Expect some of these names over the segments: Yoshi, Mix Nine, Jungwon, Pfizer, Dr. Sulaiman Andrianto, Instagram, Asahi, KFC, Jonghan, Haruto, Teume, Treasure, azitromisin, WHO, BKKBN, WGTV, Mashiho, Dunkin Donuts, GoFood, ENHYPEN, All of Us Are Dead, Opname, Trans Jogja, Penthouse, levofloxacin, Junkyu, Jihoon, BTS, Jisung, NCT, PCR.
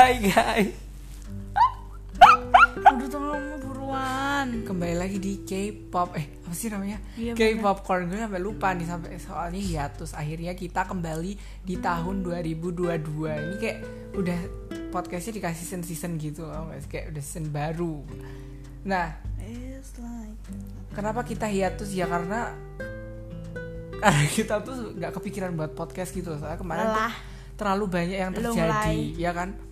Hai guys. Udah tolong buruan. Kembali lagi di K-Pop apa sih namanya? Iya, K-Pop Corn. Gue sampai lupa nih sampai soalnya hiatus. Akhirnya kita kembali di tahun 2022. Ini kayak udah podcastnya dikasih season gitu loh guys. Kayak udah season baru. Nah, kenapa kita hiatus ya karena kita tuh nggak kepikiran buat podcast gitu loh. Soalnya kemarin tuh terlalu banyak yang terjadi, ya kan?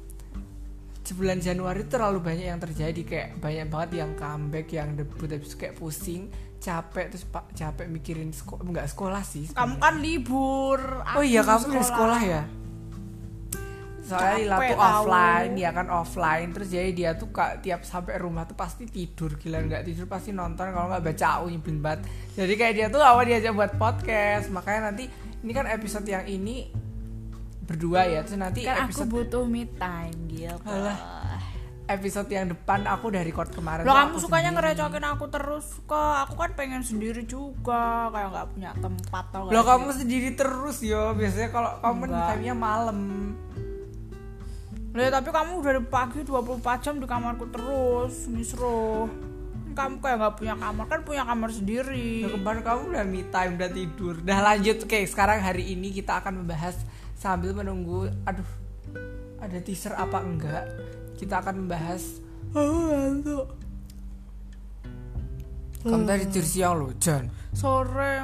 Sebulan Januari terlalu banyak yang terjadi, kayak banyak banget yang comeback, yang debut, habis kayak pusing, capek, terus capek mikirin sekolah sih. Sebenernya. Kamu kan libur. Oh iya, kamu sekolah ya? Soalnya Lila tuh offline, ya kan offline. Terus jadi dia tuh tiap sampai rumah tuh pasti tidur, gila nggak tidur pasti nonton, kalau nggak baca nyebelin banget. Jadi kayak dia tuh awal diajak buat podcast, makanya nanti ini kan episode yang ini berdua ya, terus nanti kan episode aku butuh me time gitu. Episode yang depan aku udah record kemarin. Loh, kamu sukanya ngerecokin aku terus kok. Aku kan pengen sendiri juga, kayak enggak punya tempat tau. Loh, kamu sendiri terus yo. Biasanya kalau kamu time-nya malam. Loh, tapi kamu udah pagi 24 jam di kamarku terus, misro. Kamu kayak nggak punya kamar, kan punya kamar sendiri. Nah, kemarin kamu udah me time, udah tidur. Dah lanjut, oke. Sekarang hari ini kita akan membahas sambil menunggu. Aduh, ada teaser apa enggak? Kita akan membahas. Kamu tadi tidur siang loh, Jan. Sore.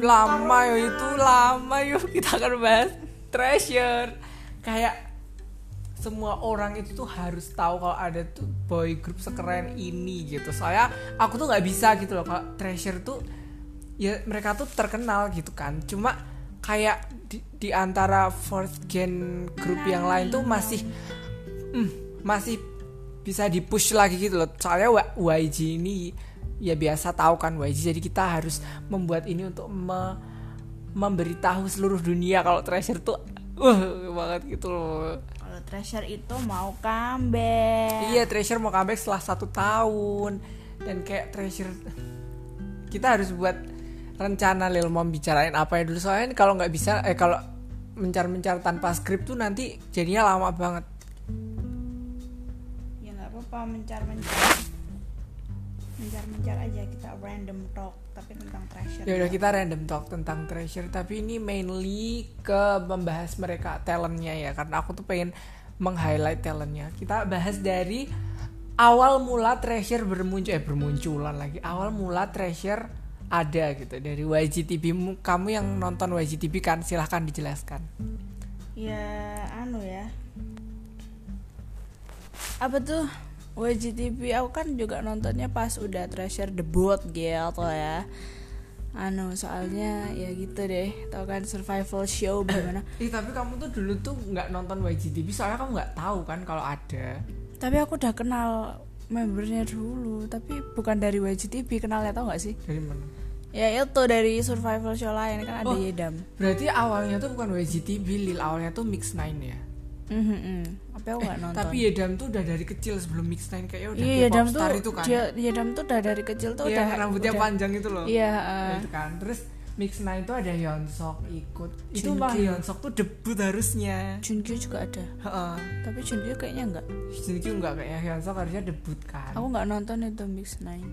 Lama yo itu, lama yo. Kita akan membahas Treasure. Kayak semua orang itu tuh harus tahu kalau ada tuh boy group sekeren ini gitu. Soalnya aku tuh nggak bisa gitu loh kalau Treasure tuh ya mereka tuh terkenal gitu kan. Cuma kayak di antara fourth gen group yang lain tuh masih bisa dipush lagi gitu loh. Soalnya YG ini ya biasa tahu kan YG. Jadi kita harus membuat ini untuk memberitahu seluruh dunia kalau Treasure tuh banget gitu loh. Kalau Treasure itu mau comeback. Iya, Treasure mau comeback setelah 1 tahun. Dan kayak Treasure, kita harus buat rencana Lil Mom bicarain apa ya dulu. Soalnya kalau nggak bisa, kalau mencar-mencar tanpa skrip tuh nanti jadinya lama banget. Ya nggak apa-apa, mencar-mencar aja, kita random talk tapi tentang Treasure. Ya udah, kita random talk tentang Treasure, tapi ini mainly ke membahas mereka talentnya ya, karena aku tuh pengen meng-highlight talentnya. Kita bahas dari awal mula Treasure bermunculan lagi. Awal mula Treasure ada gitu dari YGTB. Kamu yang nonton YGTB kan, silahkan dijelaskan. Ya, apa tuh? WGTV aku kan juga nontonnya pas udah Treasure debut gitu ya. Soalnya ya gitu deh, tau kan survival show bagaimana. Tapi kamu tuh dulu tuh nggak nonton WGTV soalnya kamu nggak tahu kan kalau ada. Tapi aku udah kenal membernya dulu, tapi bukan dari WGTV kenalnya, tau nggak sih? Dari mana? Ya itu dari survival show lain kan, ada Yedam. Berarti awalnya tuh bukan WGTV, awalnya tuh Mix Nine ya. Apa aku nggak nonton? Tapi Yedam tuh udah dari kecil sebelum Mix Nine kayaknya udah K-pop star itu kan. Yedam tuh udah dari kecil tuh udah rambutnya panjang itu loh. Iya. Gitu kan. Terus Mix Nine tuh ada Hyunsuk ikut. Itu mah Hyunsuk tuh debut harusnya. Junkyu juga ada. Tapi Junkyu kayaknya enggak. Junkyu enggak kayaknya, Hyunsuk harusnya debut kan. Aku nggak nonton itu Mix Nine.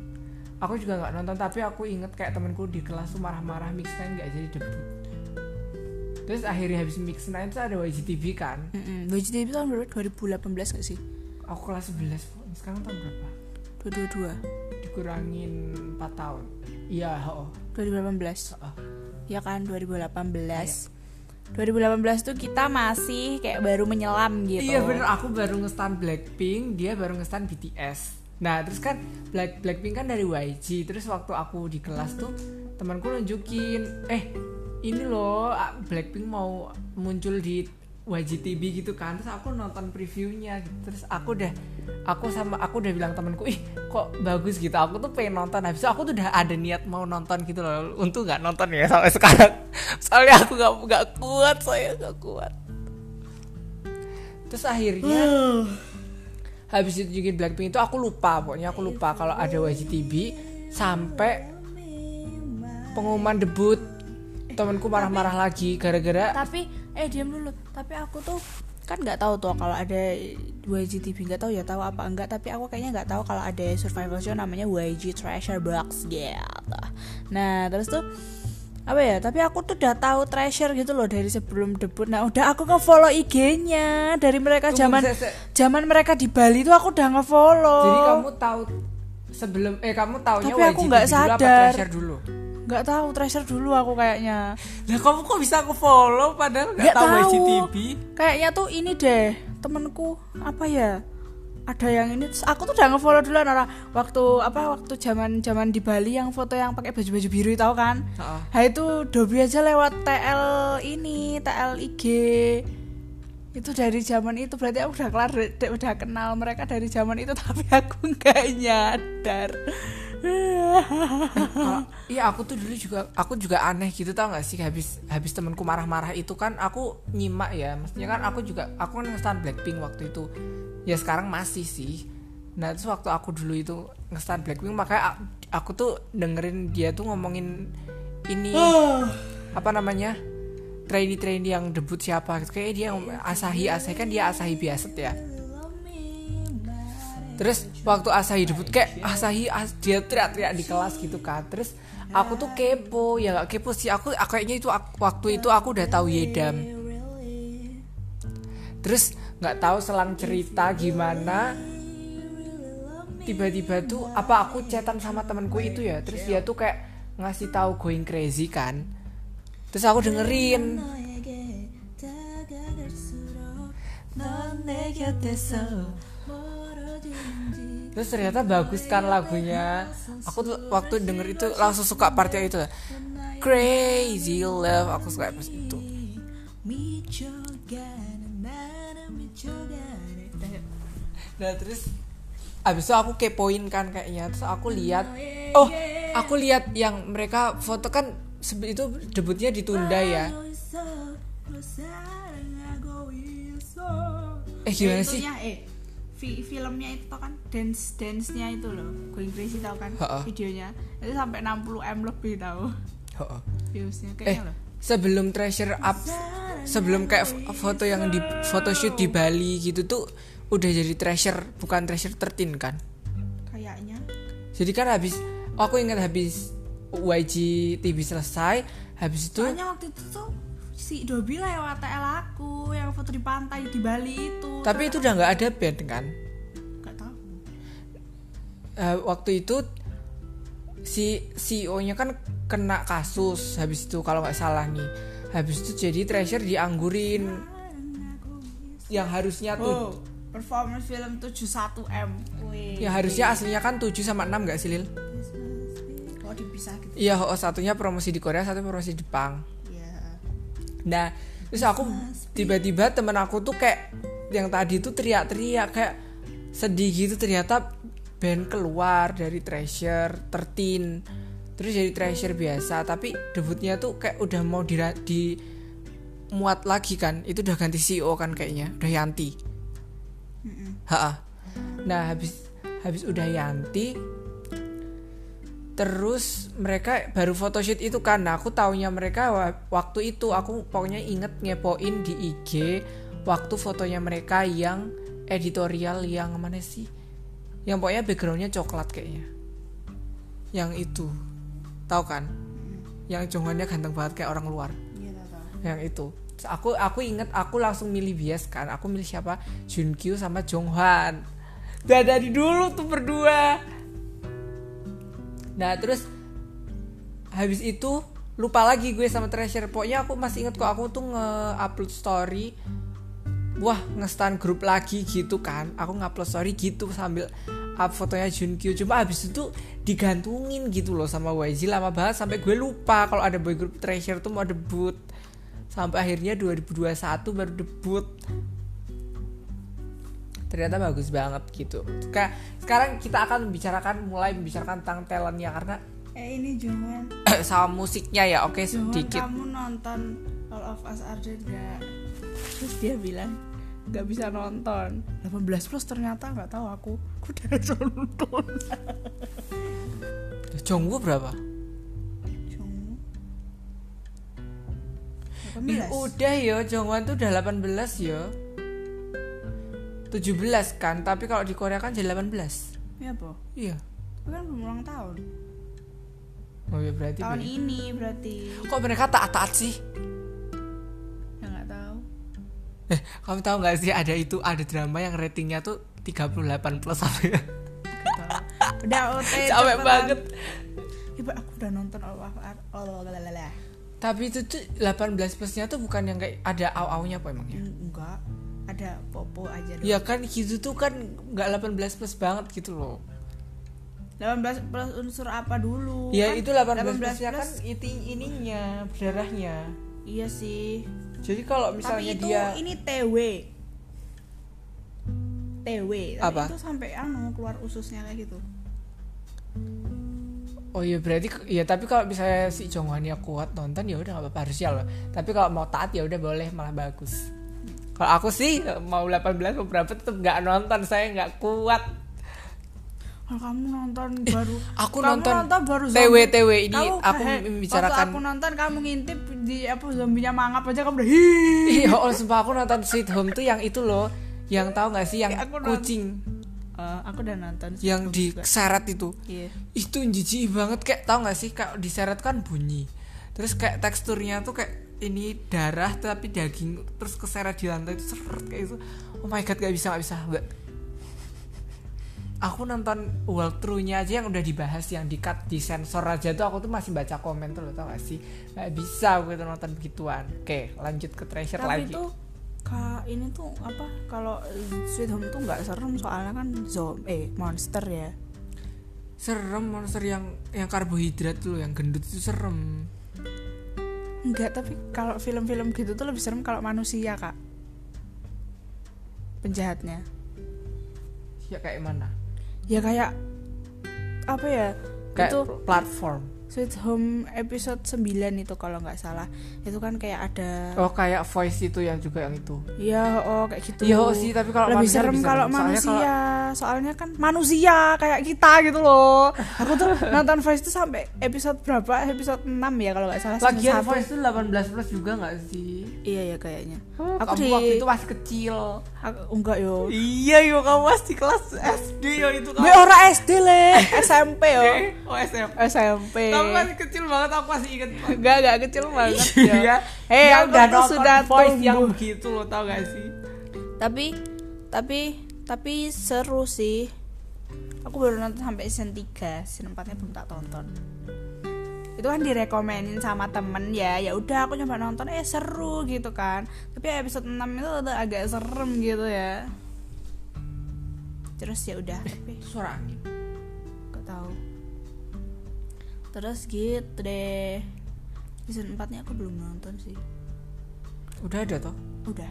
Aku juga nggak nonton, tapi aku inget kayak temanku di kelas tuh marah-marah Mix Nine nggak jadi debut. Terus akhirnya habis Mix Nine tuh ada YGTV kan. YGTV tahun berapa? 2018 gak sih? Aku kelas 11. Sekarang tahun berapa? 2022. Dikurangin 4 tahun. Iya, 2018. Iya kan, 2018. Iya. 2018 tuh kita masih kayak baru menyelam gitu. Iya bener, aku baru nge-stan Blackpink, dia baru nge-stan BTS. Nah, terus kan Blackpink kan dari YG. Terus waktu aku di kelas tuh temanku nunjukin, ini loh Blackpink mau muncul di YGTV gitu kan. Terus aku nonton previewnya gitu. Terus aku udah bilang temanku, ih kok bagus gitu, aku tuh pengen nonton. Habis itu aku tuh udah ada niat mau nonton gitu loh. Untung nggak nonton ya sampai sekarang. Soalnya aku nggak kuat. Terus akhirnya habis itu juga Blackpink itu aku lupa kalau ada YGTV sampai pengumuman debut. Temanku marah-marah lagi gara-gara. Tapi diam dulu. Tapi aku tuh kan nggak tahu tuh kalau ada YGTV, nggak tahu ya tahu apa enggak, tapi aku kayaknya nggak tahu kalau ada survival show namanya YG Treasure Box gitu. Nah terus tuh apa ya, tapi aku tuh udah tahu Treasure gitu loh dari sebelum debut. Nah udah aku ngefollow IG-nya dari mereka zaman mereka di Bali tuh aku udah ngefollow. Jadi kamu tahu sebelum kamu taunya tapi aku nggak sadar Treasure dulu. Nggak tahu Treasure dulu aku kayaknya. Nah kamu kok bisa aku follow padahal nggak tahu YGTV? Kayaknya tuh ini deh temenku apa ya, ada yang ini. Terus aku tuh udah ngefollow duluan orang waktu zaman di Bali yang foto yang pakai baju biru tahu kan? Nah itu Dobi aja lewat TL IG. Itu dari zaman itu, berarti aku udah kenal mereka dari zaman itu, tapi aku nggak nyadar. Iya aku tuh dulu juga aneh gitu tau nggak sih, habis temanku marah-marah itu kan aku nyimak ya, maksudnya kan aku nge-stan Blackpink waktu itu ya, sekarang masih sih. Nah terus waktu aku dulu itu nge-stan Blackpink, makanya aku tuh dengerin dia tuh ngomongin ini apa namanya trainee yang debut siapa gitu, kayak dia Asahi kan, dia Asahi biasa ya. Terus waktu Asahi debut kayak dia teriak-teriak di kelas gitu kan. Terus aku tuh kepo, ya nggak kepo sih aku kayaknya itu waktu itu aku udah tahu Yedam. Terus nggak tahu selang cerita gimana tiba-tiba tuh apa aku chatan sama temanku itu ya. Terus dia tuh kayak ngasih tahu Going Crazy kan. Terus aku dengerin. Terus ternyata bagus kan lagunya. Aku tuh waktu denger itu langsung suka partnya itu. Crazy Love, aku suka pas itu. Nah terus abis itu aku kepoin kan kayaknya. Terus aku lihat yang mereka foto kan itu debutnya ditunda ya. Gimana sih? Filmnya itu tau kan, dance-nya itu loh, Going Crazy tau kan, videonya. Itu sampai 60M lebih tau. Viewsnya kayaknya loh. Sebelum Treasure Up, sebelum kayak foto yang di photoshoot di Bali gitu tuh udah jadi Treasure, bukan Treasure 13 kan? Kayaknya. Jadi kan aku ingat habis YGTV selesai, habis itu soalnya waktu itu tuh si Dobi lewat TL aku yang foto di pantai di Bali itu. Tapi itu udah nggak ada band kan? Nggak tahu. Waktu itu si CEO-nya kan kena kasus habis itu kalau nggak salah nih. Habis itu jadi Treasure dianggurin. Yang harusnya tuh performance film 71M. Yang harusnya aslinya kan 7 sama 6 nggak sih Lil? Dipisah gitu. Iya, satunya promosi di Korea, satu promosi di Jepang. Yeah. Nah, terus aku tiba-tiba temen aku tuh kayak yang tadi tuh teriak-teriak kayak sedih gitu, ternyata band keluar dari Treasure 13. Terus jadi Treasure biasa, tapi debutnya tuh kayak udah mau di muat lagi kan. Itu udah ganti CEO kan kayaknya, udah Yanti. Nah, habis udah Yanti terus mereka baru photoshoot itu kan. Nah aku taunya mereka waktu itu, aku pokoknya inget ngepoin di IG waktu fotonya mereka yang editorial yang mana sih, yang pokoknya backgroundnya coklat kayaknya, yang itu tahu kan, yang Jonghannya ganteng banget kayak orang luar ya, yang itu. Terus aku inget aku langsung milih bias kan, aku milih siapa, Junkyu sama Jonghan. Udah dari dulu tuh berdua. Nah terus habis itu lupa lagi gue sama Treasure. Pokoknya aku masih inget kok, aku tuh nge-upload story, wah nge-stan grup lagi gitu kan. Aku nge-upload story gitu sambil up fotonya Junkyu. Cuma habis itu digantungin gitu loh sama YG lama banget, sampai gue lupa kalau ada boy group Treasure tuh mau debut. Sampai akhirnya 2021 baru debut. Ternyata bagus banget gitu. Sekarang kita akan mulai membicarakan tentang talentnya, karena ini Jungwon sama musiknya ya. Oke, sedikit. Kamu nonton All of Us Are Dead enggak? Terus dia bilang enggak bisa nonton. 18 plus ternyata, enggak tahu aku udah nonton. Jungwon berapa? Jungwon 18. Udah yo, Jungwon tuh udah 18 yo. 17 kan, tapi kalau di Korea kan jadi 18. Iya, Bo. Iya. Tapi kan belum ulang tahun. Oh ya berarti tahun bener. Ini berarti. Kok mereka taat-taat sih? Ya nggak tahu. Kamu tahu nggak sih ada itu ada drama yang ratingnya tuh 38+ sampai. Udah OTT. Capek banget. Ibu aku udah nonton all. Tapi itu tuh 18+nya tuh bukan yang kayak ada au-aunya apa emangnya? Enggak. Ada popo aja dong. Ya kan gitu tuh kan nggak 18+ banget gitu loh. 18 plus unsur apa dulu? Ya kan itu 18 plus ya kan ininya berdarahnya. Iya sih. Jadi kalau misalnya tapi itu, dia ini TW apa? Itu sampai keluar ususnya kayak gitu. Oh iya berarti ya, tapi kalau misalnya si Jonghan ya kuat nonton ya udah nggak apa-apa harusnya loh. Tapi kalau mau taat ya udah boleh malah bagus. Kalau aku sih mau 18 berapa tetap nggak nonton, saya nggak kuat. Kalau kamu nonton baru aku nonton baru TW ini kamu, aku membicarakan aku nonton kamu ngintip di apa zombinya mangap aja kamu udah hi. Iya, sumpah aku nonton Sweet Home tuh yang itu loh. Yang tahu enggak sih yang kucing? Aku udah nonton Sweet yang Home diseret juga. Itu. Iya. Itu jijik banget kayak tahu enggak sih kalau diseret kan bunyi. Terus kayak teksturnya tuh kayak ini darah tapi daging terus keseret di lantai itu seret kayak itu. Oh my god, enggak bisa. Aku nonton walkthrough-nya aja yang udah dibahas, yang di-cut, disensor aja tuh aku tuh masih baca komen tuh loh, tau gak sih? Gak bisa aku tuh nonton begituan. Oke, lanjut ke Treasure tapi lagi. Tapi tuh, ini tuh apa, kalau Sweet Home tuh gak serem soalnya kan monster ya. Serem, monster yang karbohidrat tuh loh, yang gendut tuh serem. Enggak, tapi kalau film-film gitu tuh lebih serem kalau manusia, Kak. Penjahatnya. Ya kayak mana? Ya kayak apa ya kayak itu platform Sweet Home episode 9 itu kalau nggak salah itu kan kayak ada kayak Voice itu yang juga yang itu ya kayak gitu ya sih, tapi kalau lebih serem kalau manusia soalnya kan manusia kayak kita gitu loh. Aku tuh nonton Voice itu sampai episode berapa, episode 6 ya kalau nggak salah. Lagian Voice itu 18 plus juga nggak sih? Iya ya kayaknya. Aku waktu itu masih kecil. Enggak yo. Iya yo, kamu masih kelas SD yo itu kamu. Be ora SD le, SMP yo. Oh SMP. Kamu masih kecil banget, aku masih ingat. Enggak kecil banget ya. Hei, aku sudah Voice yang begitu lo tau gak sih? Tapi seru sih. Aku baru nonton sampai season 3, season 4-nya belum tak tonton. Itu kan direkomenin sama temen ya. Ya udah aku coba nonton seru gitu kan. Tapi episode 6 itu agak serem gitu ya. Terus ya udah tapi suara angin. Enggak tahu. Terus gitu deh. Season 4-nya aku belum nonton sih. Udah ada toh? Udah.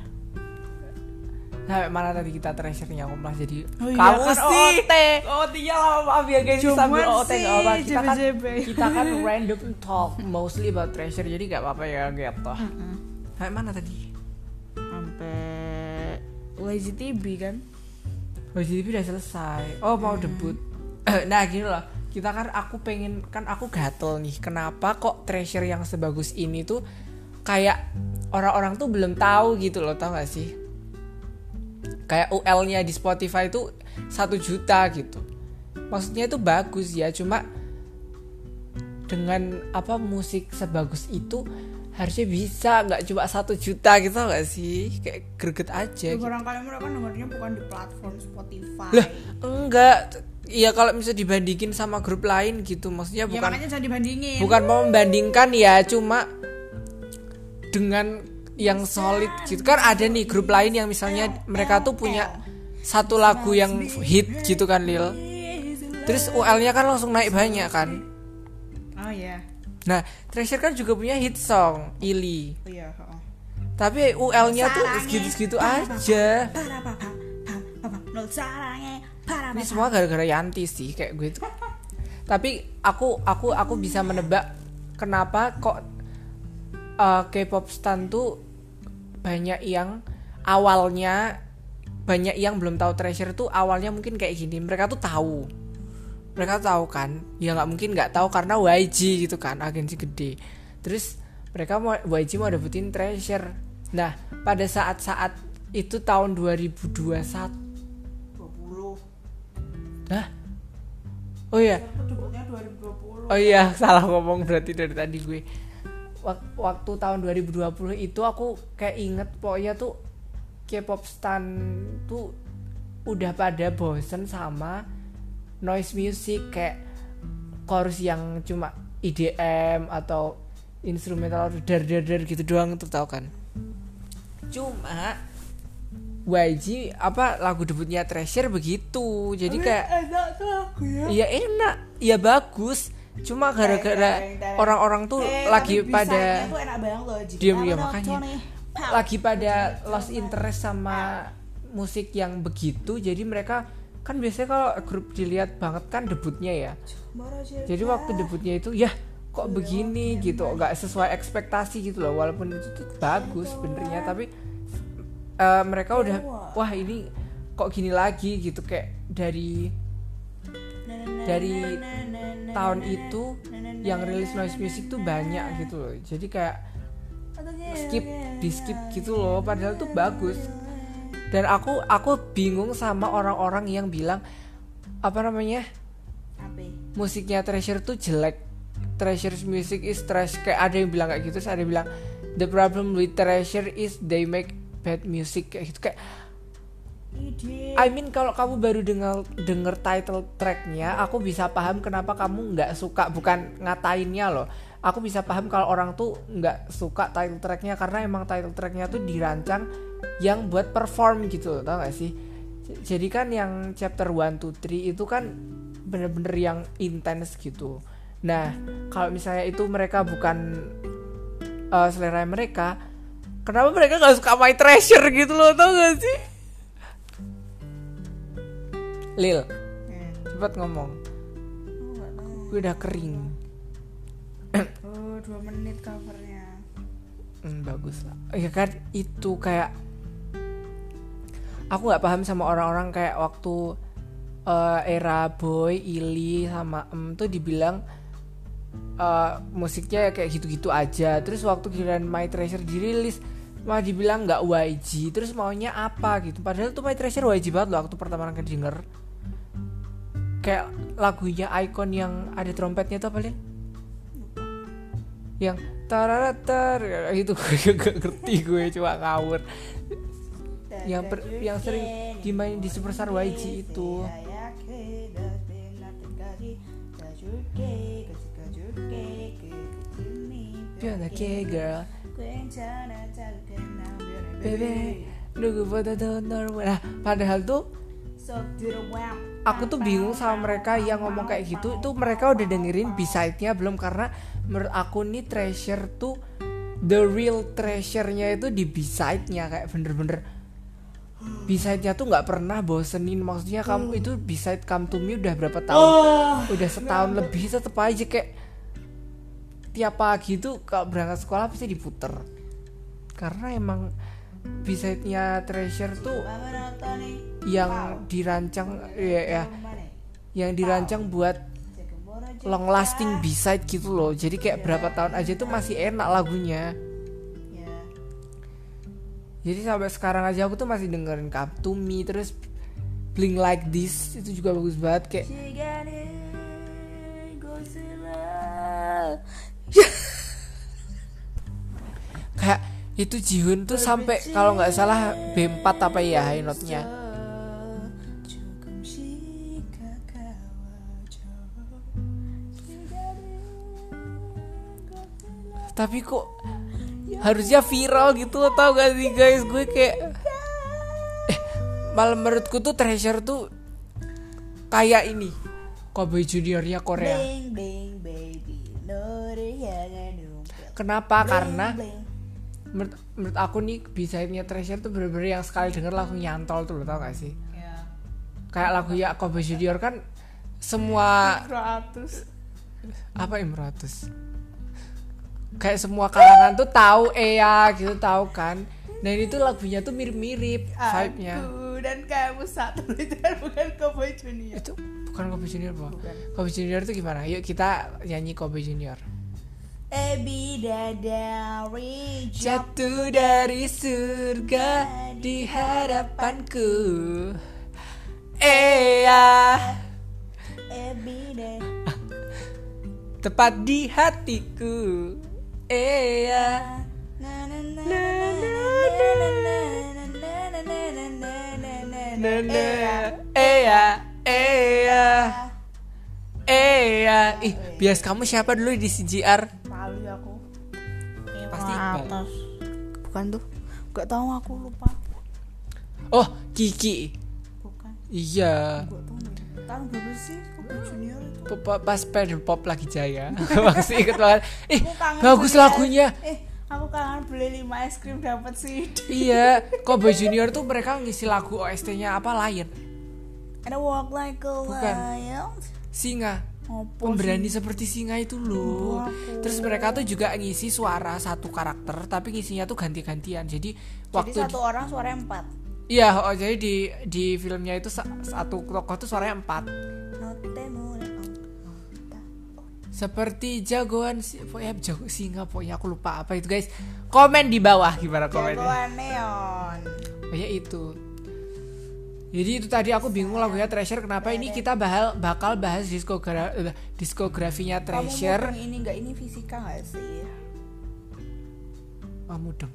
Nah, mana tadi kita treasure-nya aku malah jadi kamu kan sih OT-nya lama biar guys sambil OT apa kita kan random talk mostly about treasure jadi enggak apa-apa ya gitu. Sampai mana tadi? Sampai YGTB kan? YGTB udah selesai. Oh, mau debut. Nah, gini loh. Aku gatel nih. Kenapa kok treasure yang sebagus ini tuh kayak orang-orang tuh belum tahu gitu loh, tau gak sih? Kayak UL-nya di Spotify itu 1 juta gitu. Maksudnya itu bagus ya, cuma dengan musik sebagus itu harusnya bisa enggak cuma 1 juta gitu enggak sih? Kayak greget aja. Barangkali gitu. Mereka dengarnya bukan di platform Spotify. Lah, enggak. Iya kalau misalnya dibandingin sama grup lain gitu, maksudnya bukan. Ya makanya jangan dibandingin. Bukan mau membandingkan ya, cuma dengan yang solid gitu kan ada nih grup lain yang misalnya mereka tuh punya satu lagu yang hit gitu kan Lil, terus UL-nya kan langsung naik banyak kan. Oh iya. Nah Treasure kan juga punya hit song Ili. Iya. Tapi UL-nya tuh segitu-segitu aja. Ini semua gara-gara Yanti sih kayak gue tuh. Tapi aku bisa menebak kenapa kok K-pop stan tuh banyak yang awalnya banyak yang belum tahu Treasure tuh awalnya mungkin kayak gini. Mereka tuh tahu kan ya, nggak mungkin nggak tahu karena YG gitu kan, agensi gede. Terus mereka YG mau dapetin Treasure. Nah pada saat-saat itu tahun 2021 Hah? Oh iya. Debutnya 2020. Oh iya, salah ngomong berarti dari tadi gue. Waktu tahun 2020 itu aku kayak inget pokoknya tuh K-pop stan tuh udah pada bosen sama noise music kayak chorus yang cuma IDM atau instrumental dar gitu doang tuh, tau kan. Cuma YG apa lagu debutnya Treasure begitu. Jadi kayak enak lagu ya. Iya enak, iya bagus. Cuma gara-gara orang-orang tuh lagi pada diam-diam makanya. Lagi pada lost interest sama musik yang begitu. Jadi mereka kan biasanya kalau grup dilihat banget kan debutnya ya. Jadi waktu debutnya itu ya kok begini gitu, nggak sesuai ekspektasi gitu loh. Walaupun itu tuh bagus benernya, tapi mereka udah wah ini kok gini lagi gitu, kayak dari tahun itu yang rilis noise music tuh banyak gitu loh. Jadi kayak skip gitu loh, padahal tuh bagus. Dan aku bingung sama orang-orang yang bilang musiknya Treasure tuh jelek, Treasure's music is trash. Kayak ada yang bilang kayak gitu, ada yang bilang the problem with Treasure is they make bad music kayak gitu. Kayak I mean kalau kamu baru denger title tracknya, aku bisa paham kenapa kamu nggak suka, bukan ngatainnya loh. Aku bisa paham kalau orang tuh nggak suka title tracknya karena emang title tracknya tuh dirancang yang buat perform gitu, tau nggak sih? Jadi kan yang chapter 1, 2, 3 itu kan bener-bener yang intense gitu. Nah kalau misalnya itu mereka bukan selera mereka, kenapa mereka nggak suka My Treasure gitu loh, tau gak sih? Lil, cepet ngomong. Gue udah kering. 2 menit covernya. Bagus lah. Ya kan itu kayak aku nggak paham sama orang-orang kayak waktu era Boy, Ili sama tuh dibilang musiknya kayak gitu-gitu aja. Terus waktu giliran My Treasure dirilis malah dibilang gak YG. Terus maunya apa gitu. Padahal tuh My Treasure YG banget loh. Waktu pertama kali denger kayak lagunya Icon yang ada trompetnya tuh apa Lin? Yang tararatar gitu. Gue gak ngerti, gue cuma ngawur. Yang sering dimainin di Superstar YG itu. You're the gay girl, baby. Nunggu foto donor. Nah, padahal tuh aku tuh bingung sama mereka yang ngomong kayak gitu. Itu mereka udah dengerin B-side-nya belum? Karena menurut aku nih Treasure tuh the real treasure-nya itu di B-side-nya. Kayak bener-bener B-side-nya tuh gak pernah bosenin. Maksudnya kamu itu B-side Come To Me udah berapa tahun? Udah setahun lebih tetep aja kayak tiap pagi tuh kalau berangkat sekolah pasti diputer. Karena emang B-side-nya Treasure tuh yang dirancang yang dirancang buat long lasting B-side gitu loh. Jadi kayak berapa tahun aja tuh masih enak lagunya. Jadi sampai sekarang aja aku tuh masih dengerin Come To Me. Terus Blink Like This itu juga bagus banget kayak. Kayak itu Jihoon tuh sampai kalau nggak salah B4 apa ya high note-nya. Tapi kok harusnya viral gitu, tau gak sih guys? Gue kayak malah menurutku tuh Treasure tuh kayak ini Coboy Juniornya Korea. Bang, bang, baby, kenapa? Bang, karena bang. Menurut aku nih B-side-nya Treasure tuh bener-bener yang sekali denger langsung nyantol tuh, lo tau gak sih? Yeah. Kayak lagu ya Coboy Junior kan semua Imroatus kayak semua kalangan tuh tahu gitu, tahu kan? Dan itu lagunya tuh mirip-mirip vibe-nya. Aku dan kamu satu itu bukan Coboy Junior. Itu bukan Coboy Junior, Pak. Coboy Junior itu gimana? Yuk kita nyanyi Coboy Junior. Bidadari jatuh dari surga di hadapanku. every day. Tepat di hatiku. Ya. Ih, bias kamu siapa dulu di CJR? Malu aku. Pasti Iqbal. Bukan tuh. Enggak tahu, aku lupa. Oh, Kiki. Bukan. Iya. Tahun dulu sih Coboy Junior itu. Pas Pedal Pop lagi jaya. Masih ikut banget. Ih, bagus lagunya. Aku kangen beli 5 es krim dapat CD. Iya, Coboy Junior tuh mereka ngisi lagu OST-nya apa, Lion? And I walk like a lion. Singa. Pemberani seperti singa itu loh. Terus mereka tuh juga ngisi suara satu karakter, tapi ngisinya tuh ganti-gantian. Jadi waktu satu orang suaranya 4. Iya, oh, jadi di filmnya itu satu tokoh tuh suaranya 4. Seperti jagoan singa pokoknya, aku lupa apa itu guys. Komen di bawah gimana komennya. Jagoan neon. Oh ya itu. Jadi itu tadi aku bingung lagunya Treasure kenapa ini kita bakal bahas diskografinya Treasure. Kamu ini enggak, ini fisika enggak sih? Ah mudeng.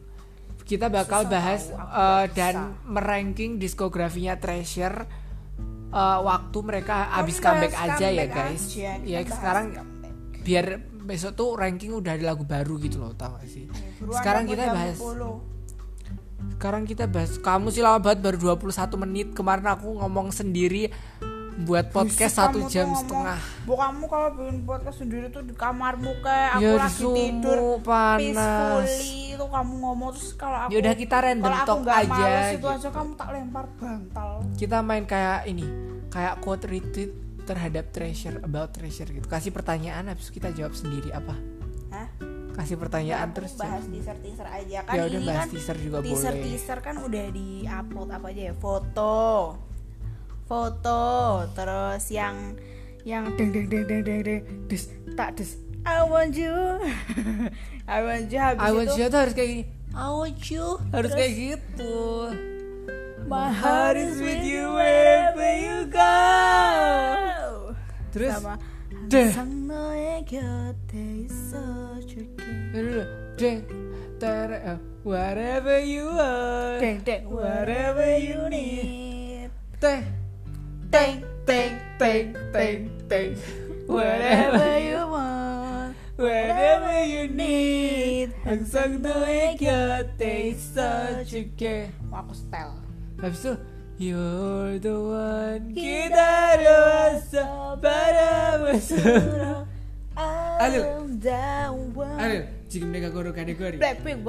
Kita bakal bahas dan meranking diskografinya Treasure waktu mereka abis comeback aja ya guys. Ya sekarang biar besok tuh ranking udah ada lagu baru gitu loh, tau gak sih? Sekarang kita bahas kamu sih lama banget, baru 21 menit. Kemarin aku ngomong sendiri buat podcast 1 jam setengah. Bu, kamu kalau bikin podcast sendiri tuh di kamarmu kayak aku ya, lagi tidur panas. Itu kamu ngomong terus kalau aku. Ya udah kita random talk aja. Gitu. Aja kamu tak lempar bantal. Kita main kayak ini, kayak quote retweet terhadap Treasure, about Treasure gitu. Kasih pertanyaan habis kita jawab sendiri apa? Hah? Kasih pertanyaan terus bahas teaser aja kan. Ya udah bahas teaser juga boleh. Teaser kan udah di-upload apa aja ya? Foto terus yang deng des tak des I want you habis itu I want you tuh harus kayak gini. I want you harus kayak gitu. My heart is with you wherever you go. Terus sama whatever you are, whatever you need, Teng whatever you want, whatever you need. Sang doe kyote sojuke. Aku setel. Habis itu you're the one kita dosa pada mesra. I'm down one. Jika mereka guru kategori Blackpink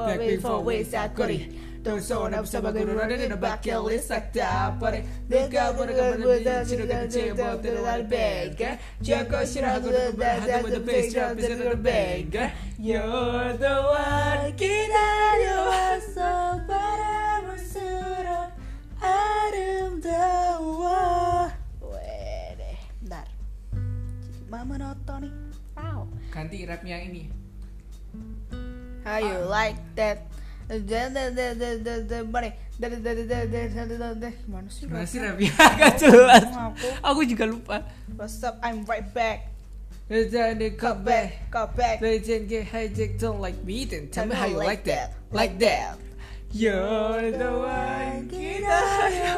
for Voice kategori. Don't show up sebagai guru dan bakal lisak tapare. Dekat mereka sudah kecewa dengan bega. Jago siraku berhati with the best job is in the bega. You're the one kita dosa pada mesra. I'm down one. Weh, bentar. Mama nonton nih. Wow. Ganti rapnya ini. How you like that? Mana sih rapnya? Gak jelas. Aku juga lupa. What's up? I'm right back. Come back. They didn't get hijacked, don't like me. Then tell me how you like that. Like that. You're the one. Kita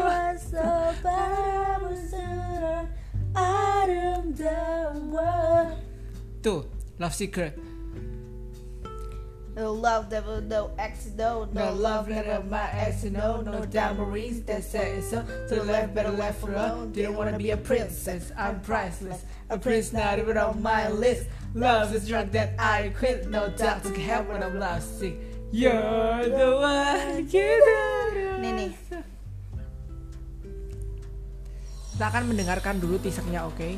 was so bad, I'm the one. Tuh, love secret. No love, devil, no ex, no. No love, never my ex, no. No diamonds, that said so. To life, better life for all. Didn't wanna be a princess, I'm priceless. A prince not even on my list. Love is drug that I quit. No doubt to help when I'm lost. Sing, you're the one. Nini. Kita akan mendengarkan dulu teasernya, oke? Okay?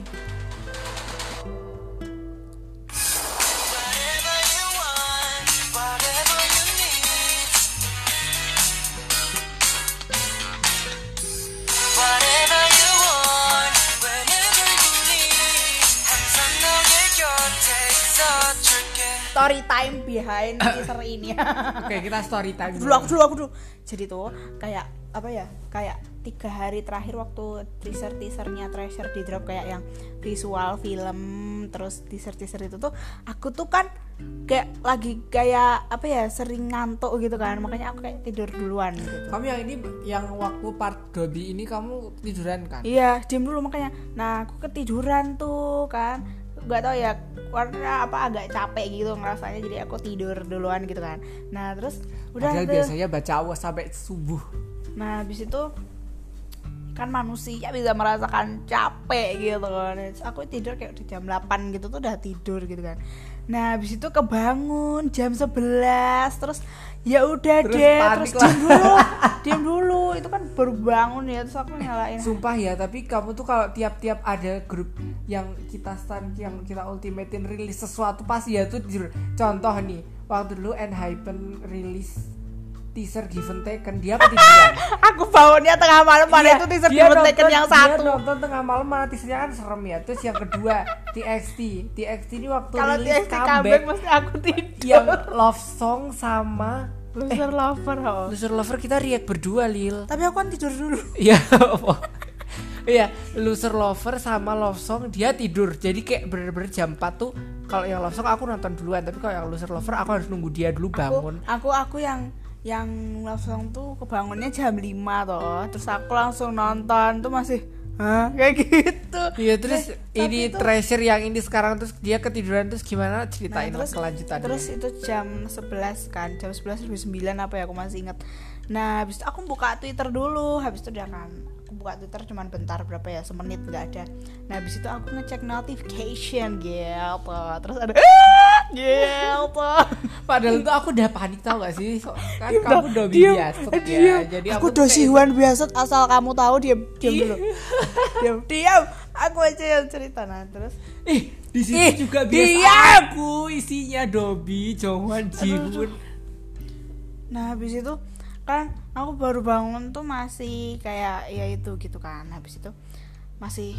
story time behind teaser ini. Oke, kita story time dulu. Aku dulu. Jadi tuh kayak apa ya? Kayak 3 hari terakhir waktu teaser-teasernya Treasure di drop, kayak yang visual film terus teaser-teaser itu tuh aku tuh kan kayak lagi kayak apa ya, sering ngantuk gitu kan, makanya aku kayak tidur duluan gitu. Kamu yang ini yang waktu part Dobby ini kamu tiduran kan? Iya, diam dulu makanya. Nah, aku ketiduran tuh kan. Gak tau ya karena apa agak capek gitu ngerasanya, jadi aku tidur duluan gitu kan. Nah terus udah padahal tuh, biasanya baca awas sampai subuh. Nah habis itu kan manusia bisa merasakan capek gitu kan, aku tidur kayak udah jam 8 gitu tuh udah tidur gitu kan. Nah habis itu kebangun jam 11 terus ya udah deh, terus diam dulu itu kan baru bangun ya, terus aku nyalain. Sumpah ya, tapi kamu tuh kalau tiap-tiap ada grup yang kita stand, yang kita ultimatein rilis sesuatu pasti ya tuh tidur. Contoh nih, waktu dulu ENHYPEN rilis teaser Given Taken, dia ketiduran. Aku bangunnya tengah malam, padahal itu teaser Given Taken yang satu. Dia nonton tengah malam, malah teasernya kan serem ya. Terus yang kedua TXT ini waktu kalau rilis comeback mesti aku tidur. Yang Love Song sama Loser Lover kita react berdua, Lil. Tapi aku kan tidur dulu. Iya. Iya, Loser Lover sama Love Song dia tidur. Jadi kayak bener-bener jam 4 tuh kalau yang Love Song aku nonton duluan, tapi kalau yang Loser Lover aku harus nunggu dia dulu bangun. Aku yang langsung tuh kebangunnya jam 5 toh, terus aku langsung nonton tuh masih kayak gitu. Iya terus ini tuh, Treasure yang ini sekarang terus dia ketiduran, terus gimana ceritain kelanjutannya. Terus itu jam 11 kan, jam 11.09 apa ya aku masih inget. Nah habis itu aku buka Twitter dulu, habis itu udah kan aku buka Twitter cuman bentar berapa ya, semenit nggak ada. Nah habis itu aku ngecek notification gitu, terus ada padahal itu aku udah panik tau gak sih, kan diem, kamu udah biasa ya. Jadi aku udah siwan biasa, asal kamu tahu diam dulu. Diam aku aja yang cerita. Nah terus di sini juga biasa aku isinya Dobby, Jongwon, Jihoon. Nah habis itu kan aku baru bangun tuh masih kayak ya itu gitu kan, habis itu masih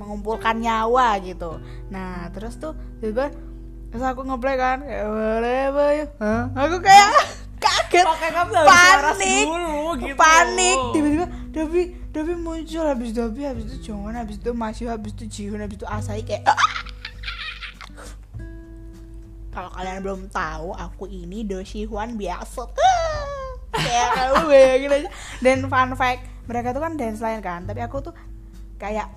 mengumpulkan nyawa gitu. Nah terus tuh tiba-tiba terus aku ngeplay kan kayak whatever you. Aku kayak kaget, panik gitu. Tiba-tiba Dobby muncul, habis Dobby, habis itu Jongwon, habis itu Mashiho, habis itu Jihoon, habis itu Asahi kayak Kalau kalian belum tahu, aku ini Doshiwan biasa. Kayak kamu bayangin aja. Dan fun fact, mereka tuh kan dance line kan, tapi aku tuh kayak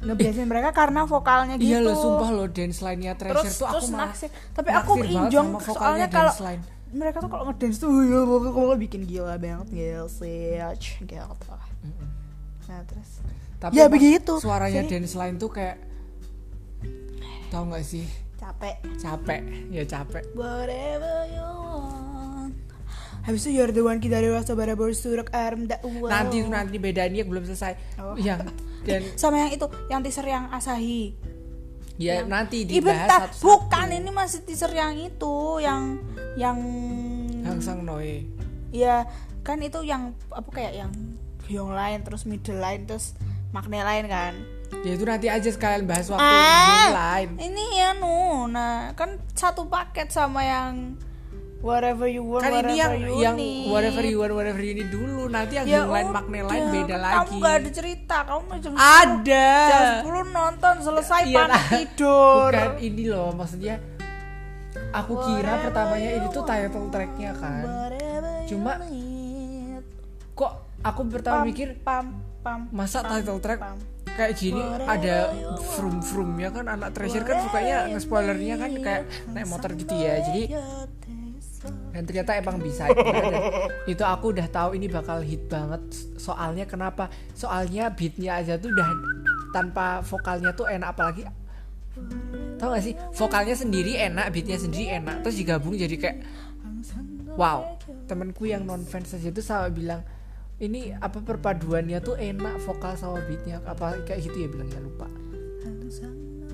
ngebiasain mereka karena vokalnya gitu. Iya loh, sumpah loh, dance line-nya Treasure tuh aku naksir. Tapi aku injong soalnya kalau mereka tuh kalau ngedance tuh kalau bikin gila banget gila. Nah terus tapi ya begitu suaranya. Jadi, dance line tuh kayak tau nggak sih? Capek. Whatever you want. Habis itu you're the one kita dewasa barabar surak arm that wow. Nanti bedainnya belum selesai. Oh. Ya. Dan sama yang itu, yang teaser yang Asahi. Ya yang, nanti dibahas satu. Bukan, ini masih teaser yang itu, yang Hangsang Noe. Iya, kan itu yang apa kayak yang line terus middle line terus makna line kan. Ya itu nanti aja sekalian bahas waktu line. Ini ya nu. Nah, kan satu paket sama yang whatever you want, kan whatever ini yang whatever you want, whatever you need dulu. Nanti yang ya lain makna lain beda lagi. Kamu gak ada cerita, kamu jam 10 nonton selesai panik tidur. Bukan ini loh, maksudnya aku kira pertamanya ini tuh title tracknya kan. Cuma kok aku pertama mikir masa title track kayak gini ada frum-frumnya kan, anak Treasure kan sukanya nge-spoilernya kan kayak naik motor gitu ya. Jadi dan ternyata emang bisa itu aku udah tahu ini bakal hit banget, soalnya kenapa, soalnya beatnya aja tuh udah tanpa vokalnya tuh enak, apalagi tau gak sih vokalnya sendiri enak, beatnya sendiri enak, terus digabung jadi kayak wow. Temenku yang non fans aja tuh sama bilang ini apa perpaduannya tuh enak, vokal sama beatnya apa kayak gitu ya bilangnya, lupa.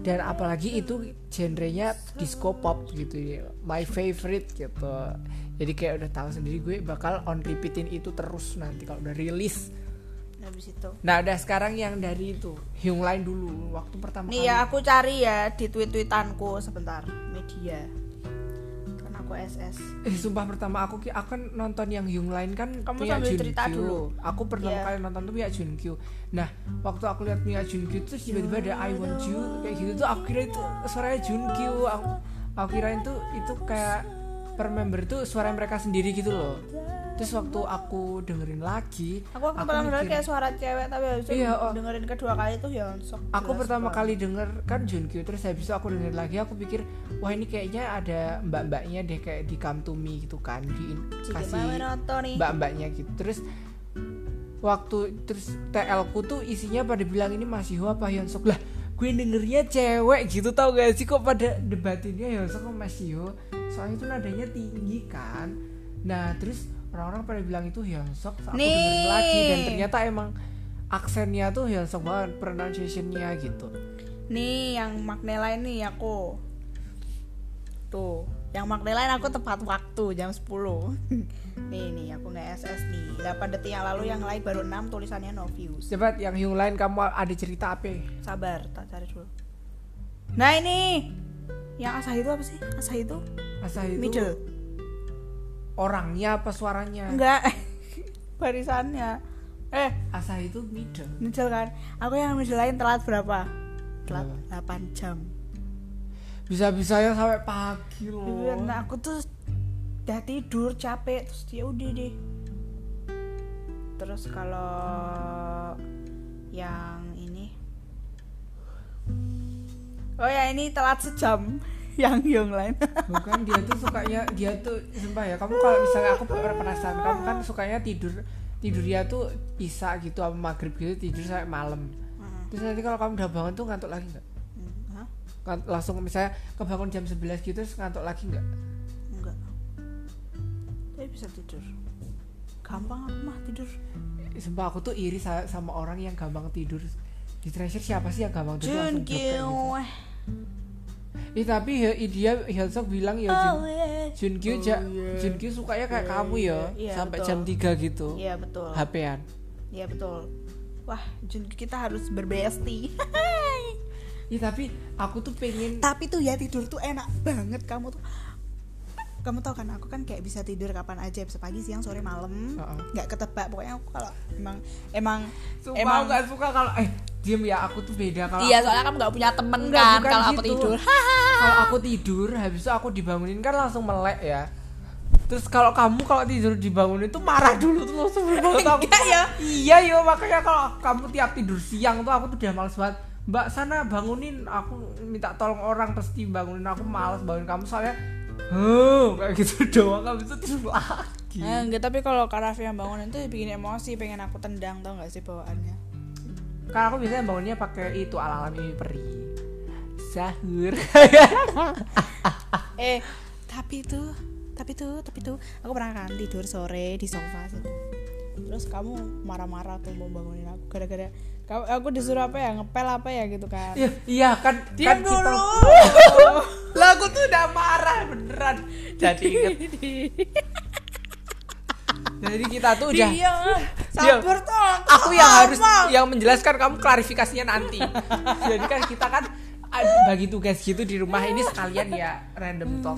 Dan apalagi itu genrenya disco pop gitu ya, my favorite gitu. Jadi kayak udah tahu sendiri gue bakal on repeatin itu terus nanti kalau udah rilis. habis itu. Nah, udah sekarang yang dari itu Hyung Line dulu waktu pertama nih kali. Ya aku cari ya di tweet-tweetanku sebentar. Media. Kan aku SS. Sumpah pertama aku kan nonton yang Hyung Line kan. Kamu punya Junkyu. Cerita dulu. Aku pertama kali nonton tuh punya Junkyu. Nah, waktu aku lihat punya Junkyu terus tiba-tiba ada I Want You kayak gitu tuh, aku kira itu suaranya Junkyu. Aku kirain tuh itu kayak per member tuh suara mereka sendiri gitu loh. Terus waktu aku dengerin lagi, aku pertama kali kayak suara cewek, tapi habis itu dengerin kedua kali itu Hyunsuk. Aku pertama kali denger kan Junkyu, terus habis itu aku dengerin lagi, aku pikir wah ini kayaknya ada mbak-mbaknya deh kayak di Come To Me gitu kan, dikasih mbak-mbaknya gitu. Terus TL ku tuh isinya pada bilang ini Mashiho apa Hyunsuk. Lah, gue dengernya cewek gitu tau gak sih, kok pada debatinnya Hyunsuk sama Mashiho. Soalnya itu nadanya tinggi kan. Nah, terus orang-orang pada bilang itu Hyunsuk, aku dengerin lagi dan ternyata emang aksennya tuh Hyunsuk banget, pronunciation-nya gitu. Nih yang makna lain nih aku. Tuh, yang makna lain aku tepat waktu jam 10. nih aku enggak SS nih. 8 detik yang lalu yang lain baru 6 tulisannya no views. Cepat yang Hyung lain kamu ada cerita apa? Sabar, tak cari dulu. Nah, ini. Yang Asahi itu apa sih? Asahi itu middle. Orangnya apa suaranya? Enggak, barisannya. Asahi itu middle. Middle kan? Aku yang middle lain telat berapa? Telat 8 jam. Bisa-bisanya sampai pagi loh. Nah, aku tuh udah tidur capek, terus dia udah deh. Terus kalau yang ini, ini telat sejam. Yang lain bukan, dia tuh sumpah ya, kamu kalau misalnya aku penasaran, kamu kan sukanya tidur dia tuh isya gitu sama maghrib gitu, tidur sampai malam. Terus nanti kalau kamu udah bangun tuh ngantuk lagi nggak? Langsung misalnya kebangun jam 11 gitu terus ngantuk lagi nggak? Enggak, tapi bisa tidur gampang. Aku mah tidur, sumpah aku tuh iri sama orang yang gampang tidur. Di Treasure siapa sih yang gampang tidur? Junkyu. Tapi dia Hyunsuk bilang ya Junkyu Junkyu sukanya kayak kamu ya, sampai betul. Jam 3 gitu. Iya betul. HP-an. Iya betul. Wah, Junkyu kita harus berbesti. Tapi aku tuh pengen. Tapi tuh ya tidur tuh enak banget kamu tuh. Kamu tau kan aku kan kayak bisa tidur kapan aja, bisa pagi, siang, sore, malam. Nggak ketebak pokoknya aku kalau emang sumpah emang nggak suka kalau diem ya. Aku tuh beda kalau iya, soalnya kamu nggak punya temen kan kalau gitu. Aku tidur kalau aku tidur habis itu aku dibangunin kan langsung melek ya. Terus kalau kamu tidur dibangunin tuh marah dulu tuh langsung banget aku. Iya makanya kalau kamu tiap tidur siang tuh aku tuh udah males banget. Mbak sana bangunin aku, minta tolong orang pasti bangunin aku, males bangunin kamu soalnya kayak gitu doang. Habis itu tidur lagi enggak. Tapi kalau Karaffi yang bangunin tuh bikin emosi, pengen aku tendang tau nggak sih bawaannya. Karena aku biasanya bangunnya pakai itu ala-ala mimpi peri sahur. Tapi tuh aku pernah kan tidur sore di sofa situ. Terus kamu marah-marah tuh mau bangunin aku gara-gara aku disuruh apa ya, ngepel apa ya gitu kan. Iya kan, diam kan dulu. Lah aku tuh udah marah beneran. Jadi inget. Jadi kita tuh udah sabar tuh. Aku yang harus yang menjelaskan, kamu klarifikasinya nanti. Jadi kan kita kan bagi tugas gitu di rumah ini sekalian ya random talk.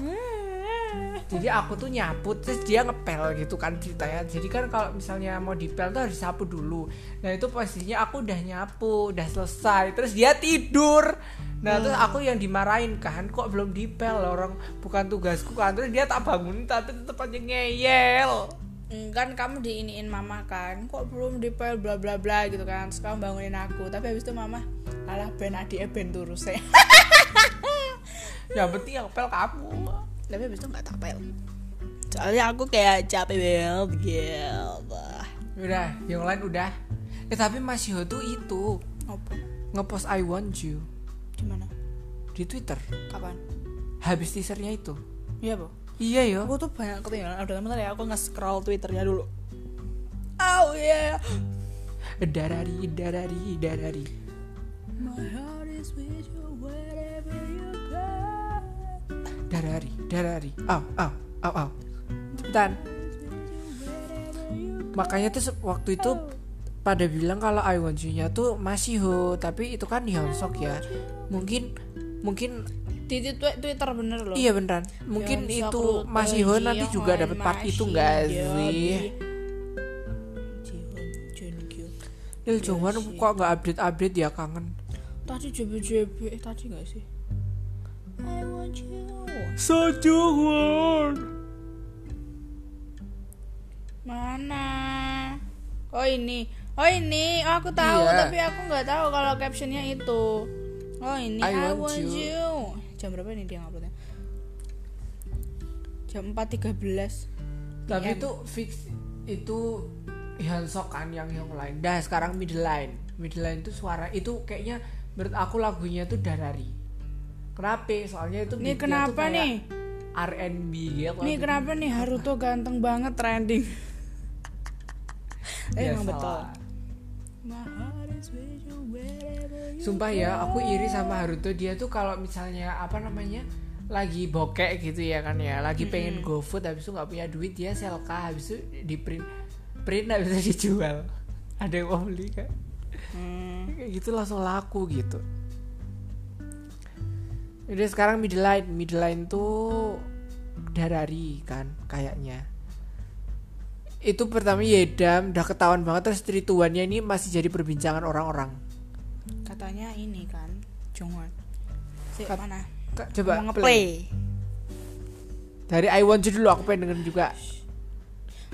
Jadi aku tuh nyapu terus dia ngepel gitu kan ceritanya. Jadi kan kalau misalnya mau dipel tuh harus sapu dulu. Nah itu posisinya aku udah nyapu, udah selesai. Terus dia tidur. Nah terus aku yang dimarahin kan, kok belum dipel orang, bukan tugasku kan. Terus dia tak bangun tapi tetep aja ngeyel. Kan kamu diiniin mama kan, kok belum dipel bla bla bla gitu kan. Terus kamu bangunin aku, tapi habis itu mama alah ben adiknya ben turus ya. Ya penting yang pel kamu, tapi habis itu gak tak pel. Soalnya aku kayak capek banget gitu. Udah, yang lain udah. Tapi Mashiho tuh itu ngepost I Want You. Di mana? Di Twitter. Kapan? Habis teasernya itu. Iya bu. Iya ya. Aku tuh banyak ketinggalan. Udah bentar ya, aku nge-scroll Twitternya dulu. Darari. My heart is with you wherever you go. Darari. Au. Cepetan. Makanya tuh waktu itu pada bilang kalau I Want You-nya tuh Mashiho, tapi itu kan Hyunsuk ya. Mungkin di Twitter bener loh. Iya beneran. Mungkin Hyunsuk, itu Mashiho nanti Jihoon, juga dapat part Mashiho, itu enggak sih? Jihoon, Junkyu. Lil Jongwan kok enggak update-update ya, kangen. Tadi JBJB tadi enggak sih? I want you. So Jungwon. Mana? Oh ini, aku tahu iya. Tapi aku nggak tahu kalau captionnya itu. Oh ini, I want you. Jam berapa nih dia nguploadnya? Jam 4:13. Tapi itu fix itu Hyunsuk kan yang lain. Dah sekarang midline itu suara itu kayaknya menurut aku lagunya itu Darari. Kenapa? Soalnya itu ini kenapa nih? R&B gitu. Nih kenapa nih Haruto ganteng banget trending? Emang betul. Sumpah ya, aku iri sama Haruto. Dia tuh kalau misalnya lagi bokek gitu ya kan ya, lagi pengen GoFood habis itu enggak punya duit, dia selka habis itu di print habis itu dijual. Ada yang mau beli kan? Kayak gitu langsung laku gitu. Jadi sekarang midline tuh Darari kan kayaknya. Itu pertama Yedam udah ketahuan banget, terus trituannya ini masih jadi perbincangan orang-orang. Katanya ini kan Jonghan. Mana? Coba nge-play. Dari I Want You dulu, aku pengen dengerin juga.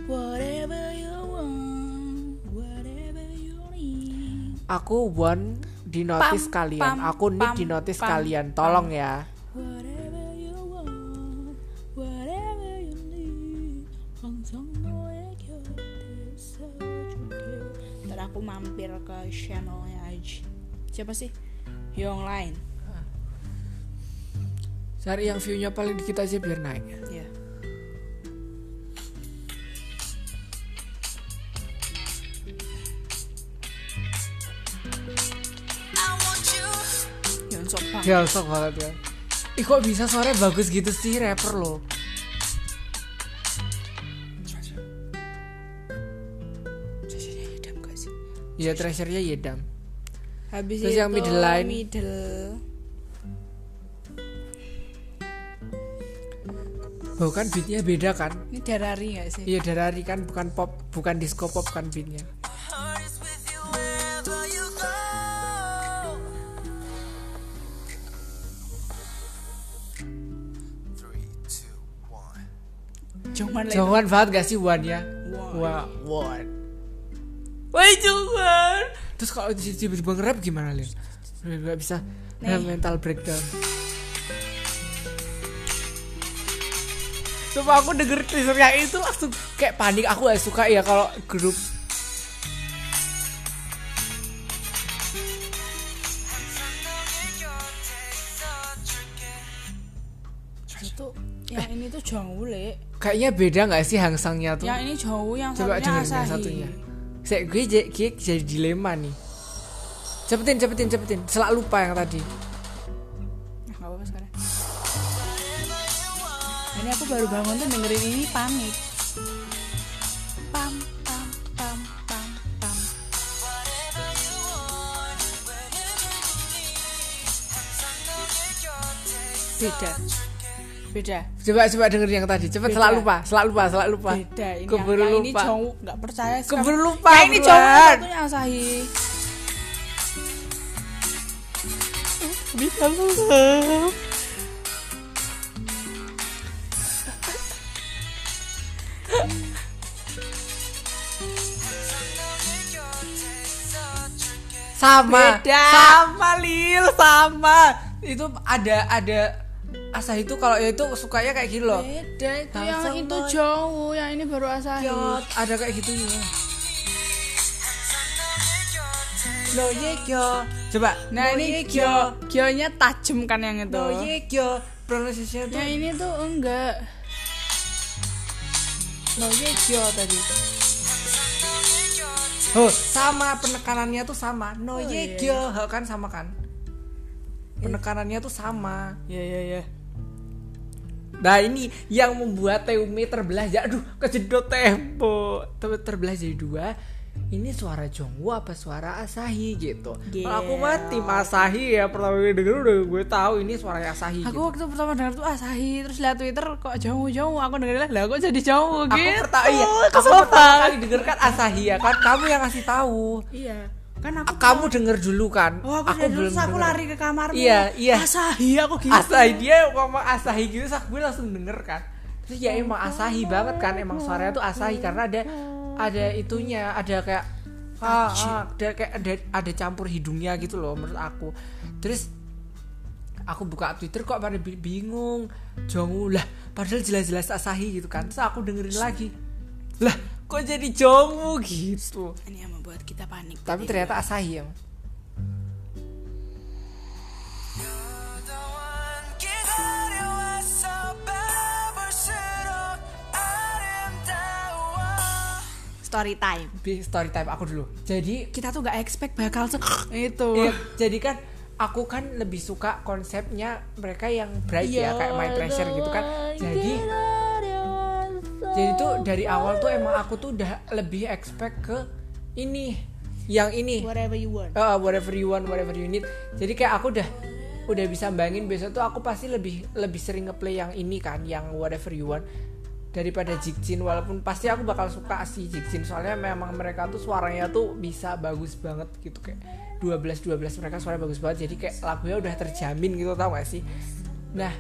Whatever you want, whatever you need. Aku want di notice kalian. Aku need di notice kalian. Tolong ya. Whatever you want, whatever you need. Ntar aku mampir ke channelnya IG. Siapa sih? Yang lain. Cari yang view-nya paling dikit aja biar naik. Iya. Hyunsuk banget ya. Ih kok bisa suaranya bagus gitu sih rapper loh. Treasure-nya Yedam gak sih? Iya Treasure-nya Yedam. Habis terus itu yang middle. Bukan beatnya beda kan? Ini Darari gak sih? Iya Darari kan, bukan pop, bukan disco pop kan beatnya. Jungwon banget gak sih Wan ya? Wan. Woi Jungwon. Terus kalau tiba-tiba nge-rap gimana Lin? Gak bisa. Mental breakdown. Coba aku denger teasernya itu langsung kayak panik. Aku gak suka ya kalau grup. Yang ini tuh Jongwoo le. Kayaknya beda nggak sih hangsangnya tuh? Yang ini Jongwoo, yang coba satunya Asahi. Yang satunya. Saya gue jadi dilema nih. Cepetin. Selak lupa yang tadi. Nah, nggak apa-apa sekarang. Ini aku baru bangun tuh dengerin ini panik. Pam. Beda. Coba dengerin yang tadi. Cepat selalu lupa. Beda. Ini keburu yang lupa. Ini Jongwoo enggak percaya sih. Keburu lupa. Yang ini Jongwoo satunya Asahi. Bisa loh. Sama, Lil. Itu ada Asahi itu kalau itu sukanya kayak gitu loh. Beda itu yang itu Jongwoo, yang ini baru Asahi. Yot, ada kayak gitunya. No ye kyo. Coba. Nah, ini kyo. Kyo-nya tajam kan yang itu. No ye kyo. Pronunciation tuh. Yang ini tuh enggak. No ye kyo tadi. Oh, sama penekanannya tuh sama. No ye kyo kan sama kan? Penekanannya tuh sama. Iya. Nah ini yang membuat Teumi terbelah jadi terbelah jadi dua. ini suara Jungwoo apa suara Asahi gitu. Kalau aku mah tim Asahi ya, pertama kali denger udah gue tahu ini suara Asahi. Aku gitu. Waktu pertama denger tuh Asahi, terus lihat Twitter kok Jungwoo, aku dengerin lah kok jadi Jungwoo gitu. Aku pertama kali denger kan Asahi ya kan, kamu yang ngasih tahu. Iya. Kan aku kamu denger dulu kan. Oh, aku belum. Terus aku lari ke kamarmu. Iya. Asahi aku gitu. Asahi dia ngomong Asahi gitu, terus gue langsung denger kan. Terus ya emang Asahi banget kan, emang suaranya tuh Asahi karena ada itunya, ada kayak ada campur hidungnya gitu loh menurut aku. Terus aku buka Twitter kok pada bingung Jungwoo lah, padahal jelas-jelas Asahi gitu kan. Terus aku dengerin lagi, lah kok jadi Jungwoo gitu. Ini yang membuat kita panik. Tapi ternyata Asahi ya. Story time aku dulu. Jadi kita tuh gak expect bakal itu. Jadi kan aku kan lebih suka konsepnya mereka yang bright ya, kayak My Treasure gitu kan. Jadi tuh dari awal tuh emang aku tuh udah lebih expect ke ini, yang ini. Whatever you want. Whatever you want, whatever you need. Jadi kayak aku udah bisa bayangin besok tuh aku pasti lebih sering ngeplay yang ini kan, yang whatever you want. Daripada Jikjin, walaupun pasti aku bakal suka si Jikjin soalnya memang mereka tuh suaranya tuh bisa bagus banget gitu, kayak 12 mereka suaranya bagus banget, jadi kayak lagunya udah terjamin gitu, tau gak sih. Nah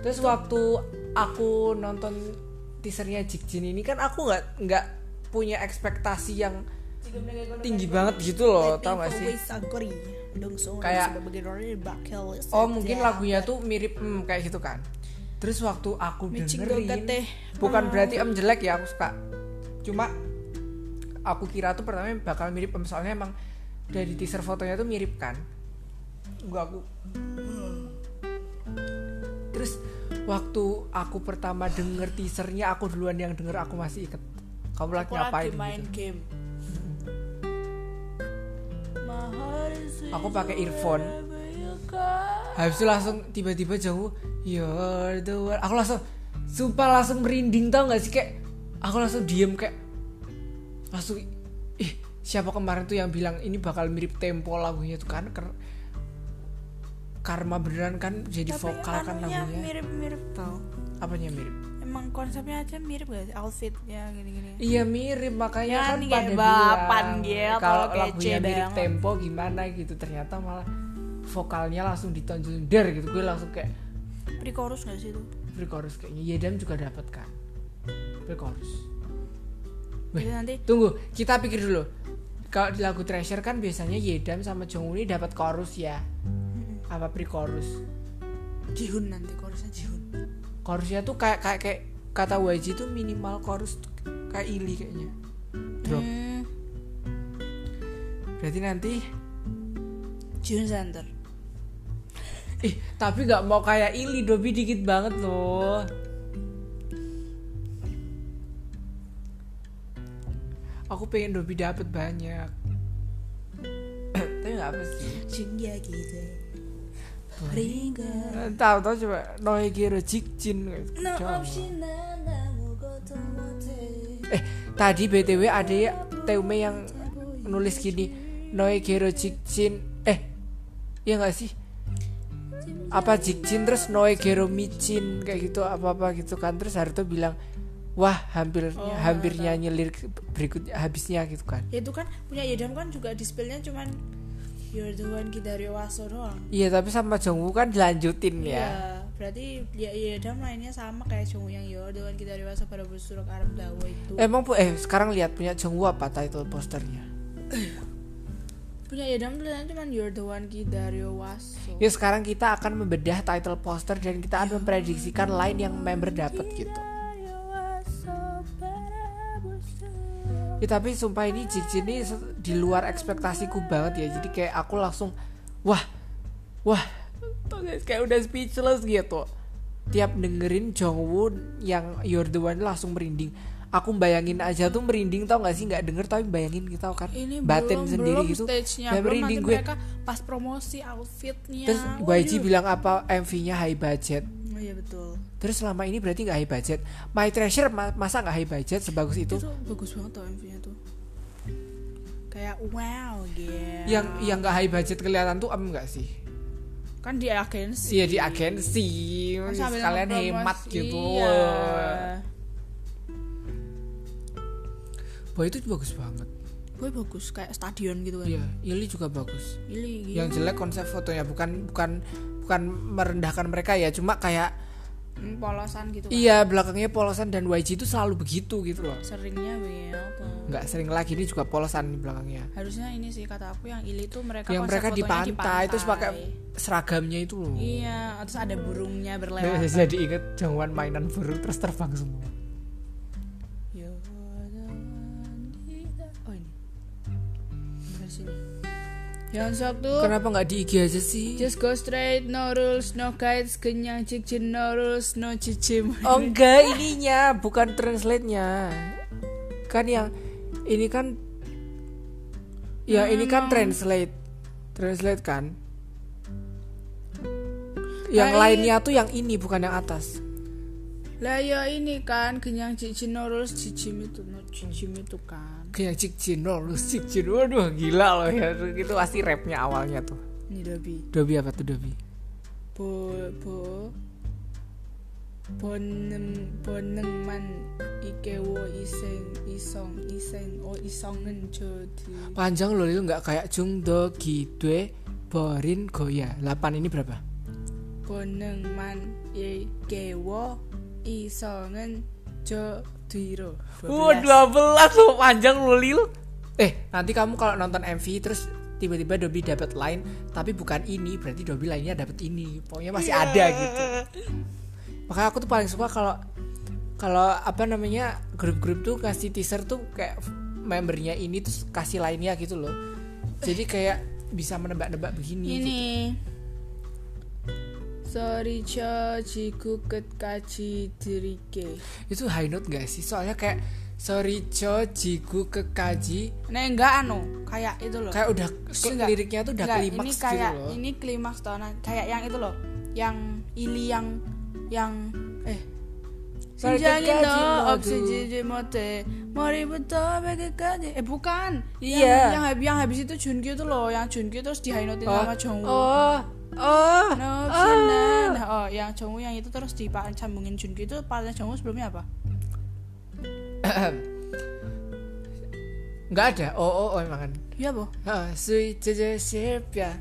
terus waktu aku nonton teasernya Jikjin ini kan aku nggak punya ekspektasi yang tinggi banget gitu loh, tau gak sih, kayak oh mungkin lagunya tuh mirip kayak gitu kan. Terus waktu aku dengerin, bukan berarti jelek ya, aku suka, cuma aku kira tuh pertama bakal mirip soalnya emang dari teaser fotonya tuh mirip kan. Terus waktu aku pertama denger teasernya, aku duluan yang denger, aku masih inget kamu lagi ngapain gitu. Aku pakai earphone, habis itu langsung tiba-tiba jauh You're the one. Aku langsung sumpah langsung merinding, tau gak sih, kayak aku langsung diem, kayak langsung siapa kemarin tuh yang bilang ini bakal mirip tempo lagunya tuh kan, karma beneran kan, jadi tapi vokal kan lagunya mirip tau. Apanya mirip? Emang konsepnya aja mirip gak sih, outfitnya gini-gini. Iya mirip, makanya kan pada bapan bilang kalau lagunya mirip banget. Tempo gimana gitu, ternyata malah vokalnya langsung ditonjolin der gitu. Gue langsung kayak pre-chorus gak sih itu? Pre-chorus kayaknya, Yedam juga dapat kan pre-chorus. Tunggu, kita pikir dulu. Kalau di lagu Treasure kan biasanya Yedam sama Jungwoo ini dapat chorus ya. Apa pre-chorus? Jihoon nanti, chorusnya Jihoon. Chorusnya tuh kayak kata YG tuh minimal chorus kayak Ili kayaknya. Drop. Berarti nanti Jihoon center. Tapi gak mau kayak Ili, Dobi dikit banget loh. Aku pengen Dobi dapet banyak. Tapi gak apa sih. Jungya gitu. Ringan. Tahu coba Noe Gero Jikjin. Tadi BTW ada ya Teume yang nulis gini, Noe Gero Jikjin. Iya gak sih? Apa Jikjin terus Noe Gero Micin kayak gitu apa gitu kan. Terus Haruto bilang wah hampir nyanyi lirik berikutnya habisnya gitu kan. Ya itu kan punya Yedam kan juga dispelnya cuman You're the one Kidario Waso doang. Iya tapi sama Jungwoo kan dilanjutin ya. Iya berarti ya Yedam lainnya sama kayak Jungwoo yang You're the one Kidario Waso pada busur Arab Dawa itu. Emang sekarang lihat punya Jungwoo apa title posternya. Punya Yedam tulisannya cuma You're the one Kidario Waso. Ya sekarang kita akan membedah title poster dan kita akan memprediksikan line yang member dapat gitu. Ya tapi sumpah ini Jikjin ini di luar ekspektasiku banget ya. Jadi kayak aku langsung wah kayak udah speechless gitu. Tiap dengerin Jungwoo yang You're the one langsung merinding. Aku bayangin aja tuh merinding, tau gak sih, gak denger tapi bayangin gitu kan. Ini batin sendiri gitu. Nah, merinding gue pas promosi outfitnya. Terus YG bilang apa MV-nya high budget. Oh iya betul. Terus selama ini berarti gak high budget. My Treasure masa gak high budget sebagus itu? Itu bagus banget tau MV-nya tuh. kayak wow gitu. Yang nggak high budget kelihatan tuh nggak sih? Kan di agensi. Iya di agensi. Sekalian hemat gitu. Iya. Boy itu bagus banget. Boy bagus kayak stadion gitu kan. Iya, Ili juga bagus. Ili. Gitu. Yang jelek konsep fotonya bukan merendahkan mereka ya, cuma kayak polosan gitu kan. Iya, belakangnya polosan dan YG itu selalu begitu gitu loh. Seringnya begini apa? Enggak sering lagi, ini juga polosan di belakangnya. Harusnya ini sih kata aku yang Ili tuh mereka yang mereka di pantai itu pakai seragamnya itu loh. Iya, terus ada burungnya berlewat. Jadi inget Jongwan mainan burung terus terbang semua. Yo. Oh ini. Dari sini. Hyunsuk tuh kenapa nggak di IG aja sih? Just go straight, no rules, no guides, kenyang cicin, no rules, no cicim. Oh enggak, ininya bukan translate-nya. Kan yang ini kan ya ini kan translate kan. Yang lainnya tuh yang ini bukan yang atas. Lah ya ini kan kenyang cicin, no rules, cicim itu, no cicim itu kan. Kayak cicin, lu cicin, waduh gila loh ya. Itu pasti rapnya awalnya tuh. Ini Dobi apa tuh Dobi? Bonengman ikewo isongen jodi. Panjang loh itu nggak kayak jungdo gidwe borin goya. 8 ini berapa? Bonengman ikewo isongen jodi. 12. 12 loh, panjang loh Lil. Nanti kamu kalau nonton MV terus tiba-tiba Dobi dapat line tapi bukan ini, berarti Dobi lainnya dapat ini. Pokoknya masih ada gitu. Makanya aku tuh paling suka kalau apa namanya grup-grup tuh kasih teaser tuh kayak membernya ini terus kasih lainnya gitu loh. Jadi kayak bisa menebak-nebak begini. Ini. Gitu. Sorry cho jiku kekaji dirike. Itu high note gak sih? Soalnya kayak sorry cho jiku kekaji. Nah enggak kayak itu loh. Kayak udah liriknya tuh udah klimaks gitu loh. Ini klimaks tau nah. Kayak yang itu loh. Yang Ili yang Sinjangin no obsiji mote moributo begekaji. Bukan. Iya. Yang habis itu Junkyu tuh loh. Yang Junkyu terus di high note sama Jongwon. Yang Jongwoo yang itu terus dicambungin Junkyu itu partnya Jongwoo sebelumnya apa? Enggak ada. Emang kan. Iya, Bu. Sweet Jeje Ship ya.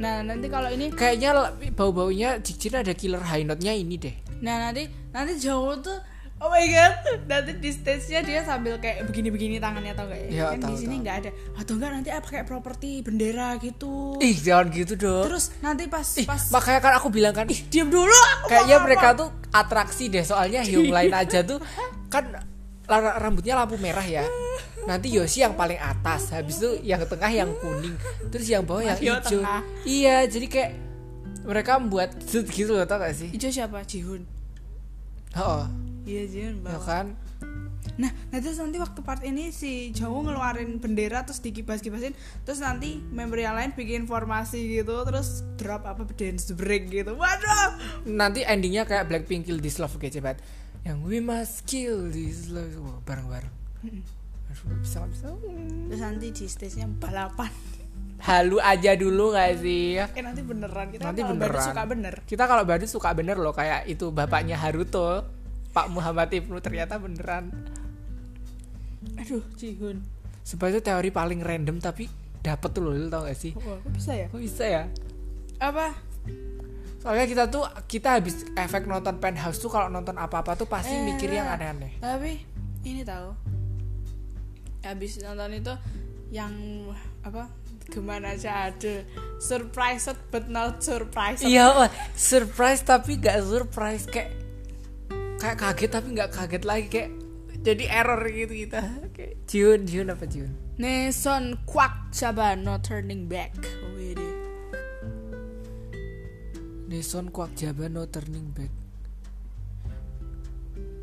Nah, nanti kalau ini kayaknya bau-baunya jijik ada killer high note-nya ini deh. Nah, nanti Jongwoo tuh oh my god, nanti di stage-nya dia sambil kayak begini-begini tangannya tau gak ya? Kan di sini nggak ada. Atau enggak nanti pakai properti bendera gitu. Ih jangan gitu dong. Terus nanti pas makanya kan aku bilang kan, ih diam dulu. Kayaknya mereka tuh atraksi deh soalnya Hyung lain aja tuh kan rambutnya lampu merah ya. Nanti Yoshi yang paling atas, habis itu yang tengah yang kuning, terus yang bawah yang hijau. Iya jadi kayak mereka membuat gitu loh tau gak sih? Hijau siapa? Jihoon. Iya Jun, ya kan. Nah terus nanti waktu part ini si Jawa ngeluarin bendera terus dikibas-kibasin, terus nanti member yang lain bikin formasi gitu, terus drop apa dance break gitu. Waduh. Nanti endingnya kayak Blackpink kill this love kayak cepat. Yang we must kill this love bareng-bareng. Bisa. Terus nanti di stage-nya balapan. Halu aja dulu gak sih? Nanti beneran kita. Nanti beneran. Badut suka bener. Kita kalau badut suka bener loh kayak itu bapaknya Haruto. Pak Muhammad Ibnu ternyata beneran. Aduh, Jihoon. Sebenarnya teori paling random tapi dapet tuh loh, tau gak sih? Kok bisa ya? Kok bisa ya? Apa? Soalnya kita habis efek nonton Penthouse tuh kalau nonton apa-apa tuh pasti mikir yang aneh-aneh. Tapi ini tahu. Habis nonton itu yang apa? Gimana aja ada surprised but not surprised. Iya, surprise tapi gak surprise kayak kaget tapi nggak kaget lagi kayak jadi error gitu kita kayak Jihoon apa Jihoon Neson Kwak Chaba no turning back. Neson Kwak Chaba no turning back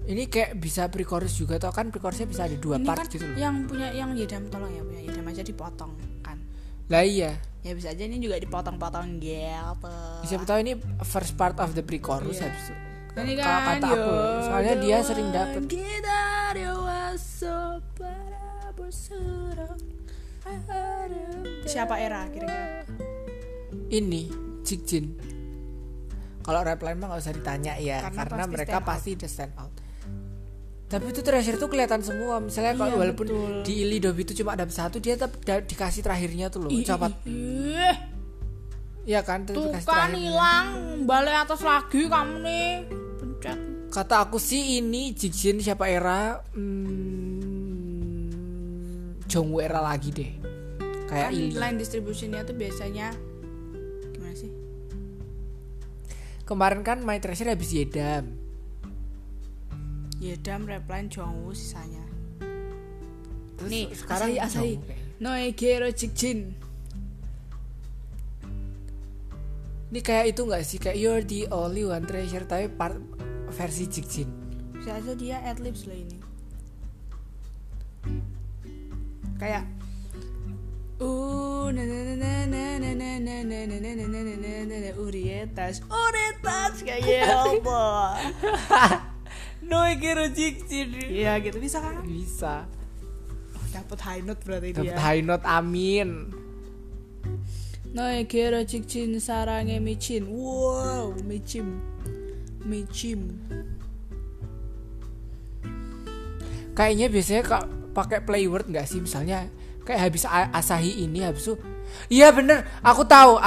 ini kayak bisa pre-chorus juga tau kan pre-chorusnya bisa ada 2 ini part kan gitu loh. Yang punya yang Yedam tolong ya punya Yedam aja dipotong kan lah iya ya bisa aja ini juga dipotong-potong gitu siapa tahu ini first part of the pre-chorus habis itu. Ini kan, kata aku, soalnya dia sering dapet. Siapa era kira-kira? Ini Jigjin. Kalau rap lain mah nggak usah ditanya ya, karena pasti mereka pasti udah stand out. Tapi itu Treasure tuh kelihatan semua. Misalnya iya, kalau walaupun betul. Di Ili Dobi itu cuma ada satu, dia tetap dikasih terakhirnya tuh loh, ucapan. Iya kan? Tuh kan hilang, balik atas lagi kamu nih. Pencet. Kata aku sih ini Jigjin siapa era? Jongwon era lagi deh. Kayak kan line distribution-nya tuh biasanya gimana sih? Kemarin kan My Treasure habis Yedam. Yedam, Repline, Jongwoo sisanya. Terus nih sekarang Asahi, Noegero, Jigjin. Ini kayak itu nggak sih, kayak You're the Only One Treasure tapi part versi Jigjin. Bisa aja dia ad-libs loh ini. Kayak Urietas kayak apa? Noi kira Jigjin. Iya gitu bisa kan? Bisa. Oh, dapat high note berarti dia. Dapat high note, amin. Noi kira Jigjin sarangnya micin. Wow, micim. Kayaknya biasanya kok pakai playword enggak sih, misalnya kayak habis Asahi ini habis itu. Iya bener, aku tahu.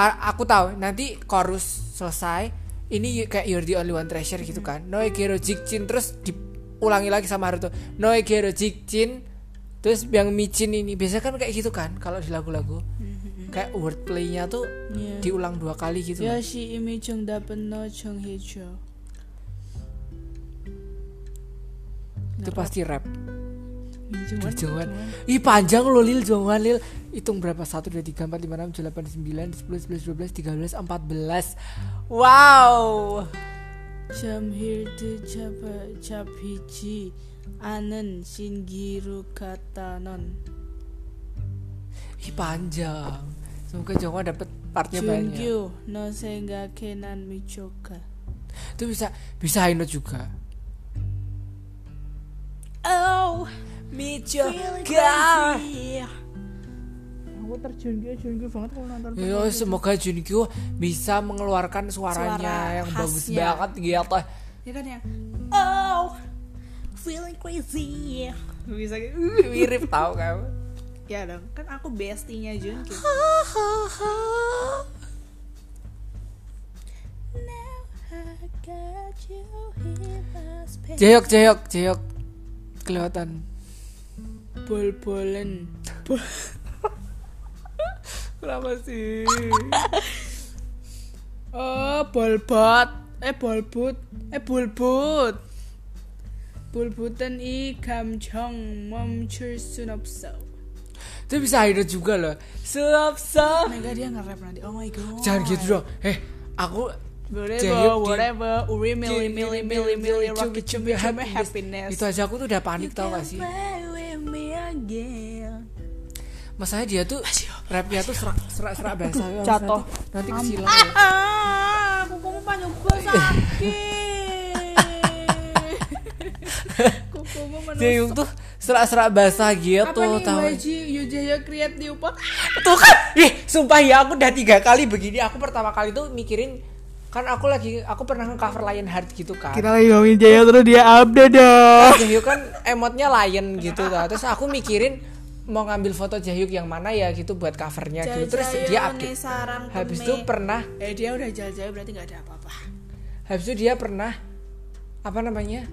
Nanti chorus selesai. Ini kayak You're the Only One Treasure gitu kan. Noegero Jigjin, terus diulangi lagi sama Haruto. Noegero Jigjin, terus yang micin ini. Biasanya kan kayak gitu kan kalau di lagu-lagu. Kayak wordplay-nya tuh diulang dua kali gitu. Yoshi imi jung dapen no jung hejo. Itu pasti rap. Jungwon. Ih panjang loh Lil Jonghan Lil. Hitung berapa? 1 2 3 4 5 6 7 8 9 10 11 12 13 14. Wow. Jamhir de Japiji Anen Shingiru Katanon. Ih panjang. Semoga Jongwon dapat partnya banyak. Junkyu no senga kenan michoka. Itu bisa high note juga. Oh. Michoka. Aku terjungkyu banget kalau nonton. Yo, semoga Junkyu bisa mengeluarkan suara yang bagus banget gitu. Dia kan yang oh, feeling crazy. Bisa mirip tahu kamu. Ya dong, kan aku bestinya Junkyu. Jeyok kelihatan. Bol-bolen. Kenapa sih? Oh, bolbut. Bolbuten i gamjong momcur sunopso. Itu bisa hide juga loh. Sunopso. Mega dia nge-rap nanti. Oh my god. Jangan gitu dong. Aku whatever, mili cumi happiness. Itu aja aku tuh udah panik tau gak sih? Masalahnya dia tuh rapnya tuh serak bahasa jatuh nanti kesilang. Kukumu panjang gue sakit. Kukumu menusuk. Jayung tuh serak basah gitu. Apa nih YG Yujaya create new pot? Tuh kan, sumpah ya aku udah 3 kali begini. Aku pertama kali tuh mikirin kan aku pernah nge-cover Lionheart gitu kan. Kita lagi ngomongin Jaya terus dia update dong. Jahyuk kan emotnya lion gitu kan. Terus aku mikirin mau ngambil foto Jahyuk yang mana ya gitu buat covernya gitu. Terus dia update. Habis itu pernah dia udah jaya berarti enggak ada apa-apa. Habis itu dia pernah apa namanya?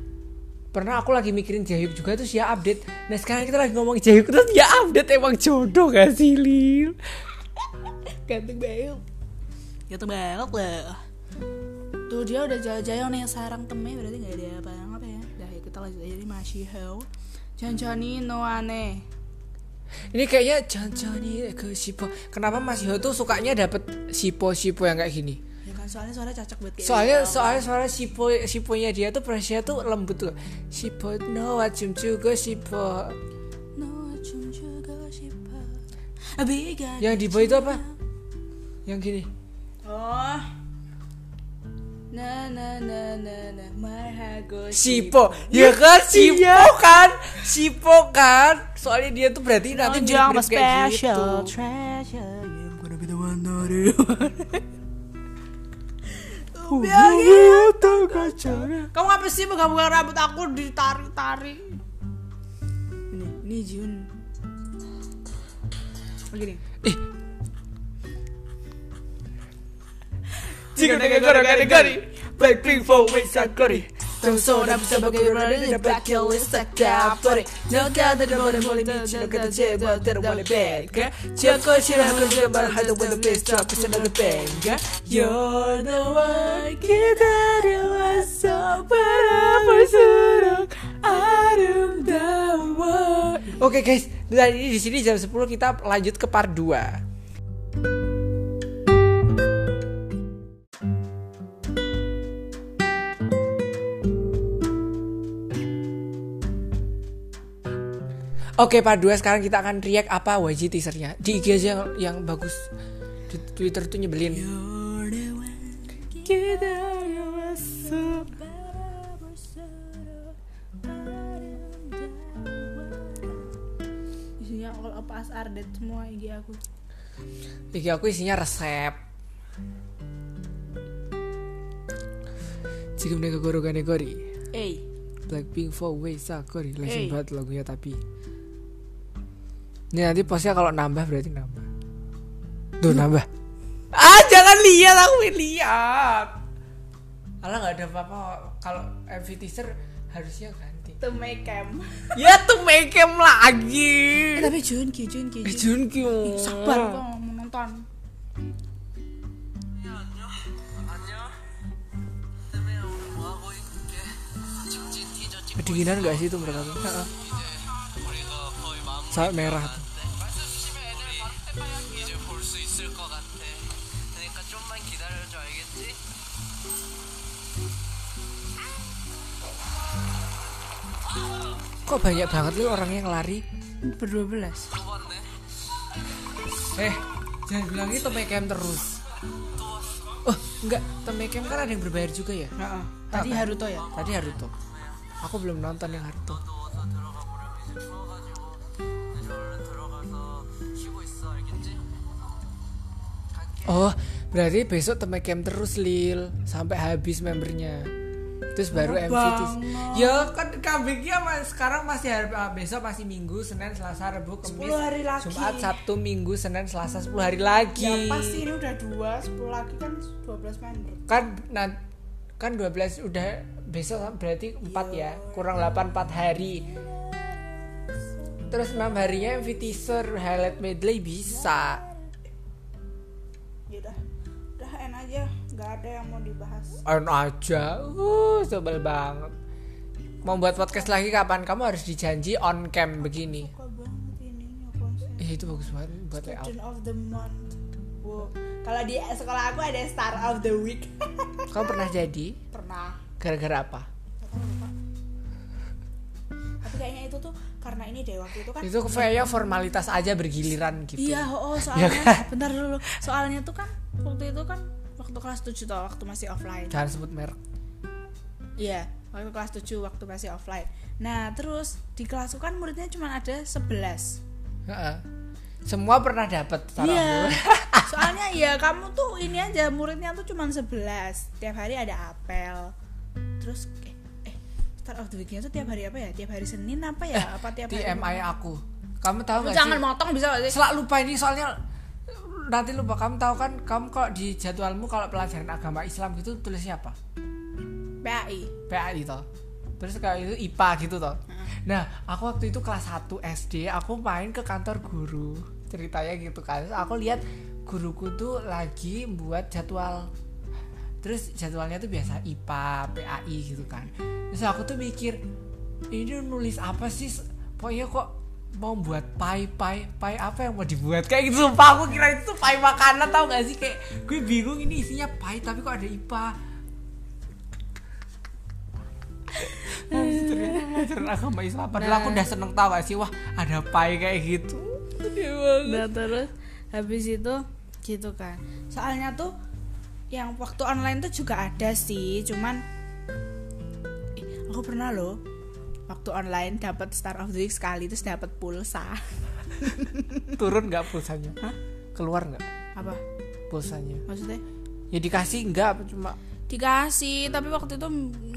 Pernah aku lagi mikirin Jahyuk juga terus dia update. Nah, sekarang kita lagi ngomongin Jahyuk terus dia update. Emang jodoh gak sih, Lil? Ganteng banget. Ganteng banget loh. Tuh dia udah jauh-jauh nih sarang teme berarti nggak ada apa ya. Dah ya kita lanjut aja di Mashiho. Janjani Noane. Ini kayaknya Janjani ke Sipo. Kenapa Mashiho tuh sukanya dapet Sipo yang kayak gini? Ya kan soalnya suara cocok buat kayak. Soalnya suara Siponya dia tuh perasaan tuh lembut tuh. Sipo Noa Jumjugo Sipo. Noa Jumjugo Sipo. Abiga. Yang di bawah itu apa? Yang gini. Oh. Na na Sipo, ya kan? Sipo kan? Soalnya dia tuh berarti nanti jump kayak gitu. Treasure, you're gonna be the one that you want. Kamu apa sih megang-megang rambut aku ditarik-tarik? Ini Jihoon. Begini. Gari Blackpink for Wings Sakuri. Tungsoda bisa pakai running in the backyard is stacked up. No got the money for me, no got the check, but there won't be back. Chico she have a dream but had with the best drop is another bang. You're the one kitaru so parasuru. I'm the one. Oke guys, dari di sini jam 10 kita lanjut ke part 2. Oke, part 2 sekarang kita akan react apa YG teasernya. Di IG aja yang bagus. Di Twitter tuh nyebelin. Isinya All of Us Are Dead semua IG aku. IG aku isinya resep. Cikum nego gorogan negori. Eh, Blackpink for Way Sakori. Langsung banget lagunya tapi. Ini nanti posnya kalau nambah berarti nambah. Tuh nambah. Jangan lihat, aku lihat. Alah enggak ada apa-apa kalau MV teaser harusnya ganti. To make em. Ya to make em lagi. Tapi Junkyu. Sabar kok mau nonton. Kedinginan enggak sih itu mereka tuh? Saat merah tuh. Kok banyak banget nih orang yang lari? 12. Jangan bilang itu temekem terus. Oh, enggak, temekem kan ada yang berbayar juga ya? Tadi Haruto ya? Tadi Haruto. Aku belum nonton yang Haruto. Oh, berarti besok temekem terus Lil sampai habis membernya. Terus baru MCT. Ya kan comebacknya sekarang masih besok masih Minggu, Senin, Selasa, Rabu, Kamis, Jumat, Sabtu, Minggu, Senin, Selasa 10 hari lagi. Ya pasti ini udah 2, 10 lagi kan 12 member. Kan 12 udah besok berarti 4 ya. Kurang 8 4 hari. Terus 6 harinya MV teaser highlight medley bisa. Udah aja, nggak ada yang mau dibahas. Aja, sebel banget. Mau buat podcast lagi kapan? Kamu harus dijanji on cam begini. Suka banget ininya konsep. Itu bagus banget buat layout. Student of the month. Wow. Kalau di sekolah aku ada star of the week. Kamu pernah jadi? Pernah. Gara-gara apa? Tapi kayaknya itu tuh karena ini deh waktu itu kan itu kayaknya formalitas aja bergiliran gitu. Iya, soalnya bentar dulu. Soalnya tuh kan waktu itu kan waktu kelas 7 tuh waktu masih offline. Jangan sebut merek. Iya, waktu kelas 7 waktu masih offline. Nah, terus di kelasku kan muridnya cuma ada 11. Heeh. Semua pernah dapat saran. Iya. Soalnya ya kamu tuh ini aja muridnya tuh cuma 11. Tiap hari ada apel. Terus start of the week-nya tuh tiap hari apa ya? Tiap hari Senin apa ya? Apa tiap hari? TMI aku. Kamu tahu enggak sih? Jangan motong bisa enggak sih? Selalu lupa ini soalnya nanti lupa. Kamu tahu kan kamu kalau di jadwalmu kalau pelajaran agama Islam gitu tulisnya apa? PAI toh. Terus kalau itu IPA gitu toh. Nah, aku waktu itu kelas 1 SD, aku main ke kantor guru. Ceritanya gitu kan. Terus aku lihat guruku tuh lagi buat jadwal. Terus jadwalnya tuh biasa IPA, PAI gitu kan. Terus aku tuh mikir, ini nulis apa sih? Pokoknya kok mau buat pai apa yang mau dibuat? Kayak gitu, sumpah aku kira itu pai makanan tau gak sih? Kayak gue bingung ini isinya pai tapi kok ada IPA. Cerita agama Islam. Padahal aku udah seneng tau gak sih? Wah ada pai kayak gitu. Nah terus habis itu gitu kan. Soalnya tuh yang waktu online tuh juga ada sih, cuman aku pernah loh waktu online dapat Star of the Week sekali, terus dapat pulsa. Turun nggak pulsanya? Hah? Keluar nggak? Apa? Pulsanya? Maksudnya? Ya dikasih nggak? Cuma dikasih, tapi waktu itu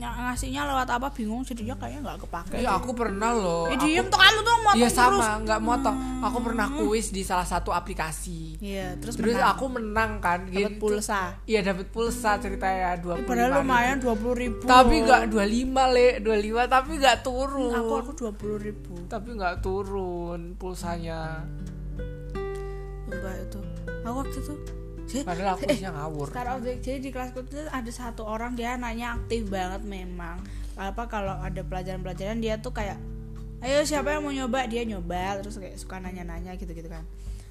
ngasihnya lewat apa bingung, jadinya kayaknya nggak kepake. Iya, aku pernah loh. Ya diem tuh, kamu tuh motong. Iya sama, nggak motong. Aku pernah kuis di salah satu aplikasi. Iya, terus menang. Aku menang kan. Dapat gitu. Pulsa. Iya, dapat pulsa ceritanya 25 ribu. Padahal lumayan 20 ribu. Tapi nggak 25 le, 25 tapi nggak turun. Aku 20 ribu. Tapi nggak turun pulsanya. Enggak itu. Aku waktu itu. Padahal aku isinya ngawur. Jadi di kelasku itu ada satu orang, dia anaknya aktif banget memang. Apa kalau ada pelajaran-pelajaran dia tuh kayak, ayo siapa yang mau nyoba, dia nyoba, terus kayak suka nanya-nanya gitu-gitu kan.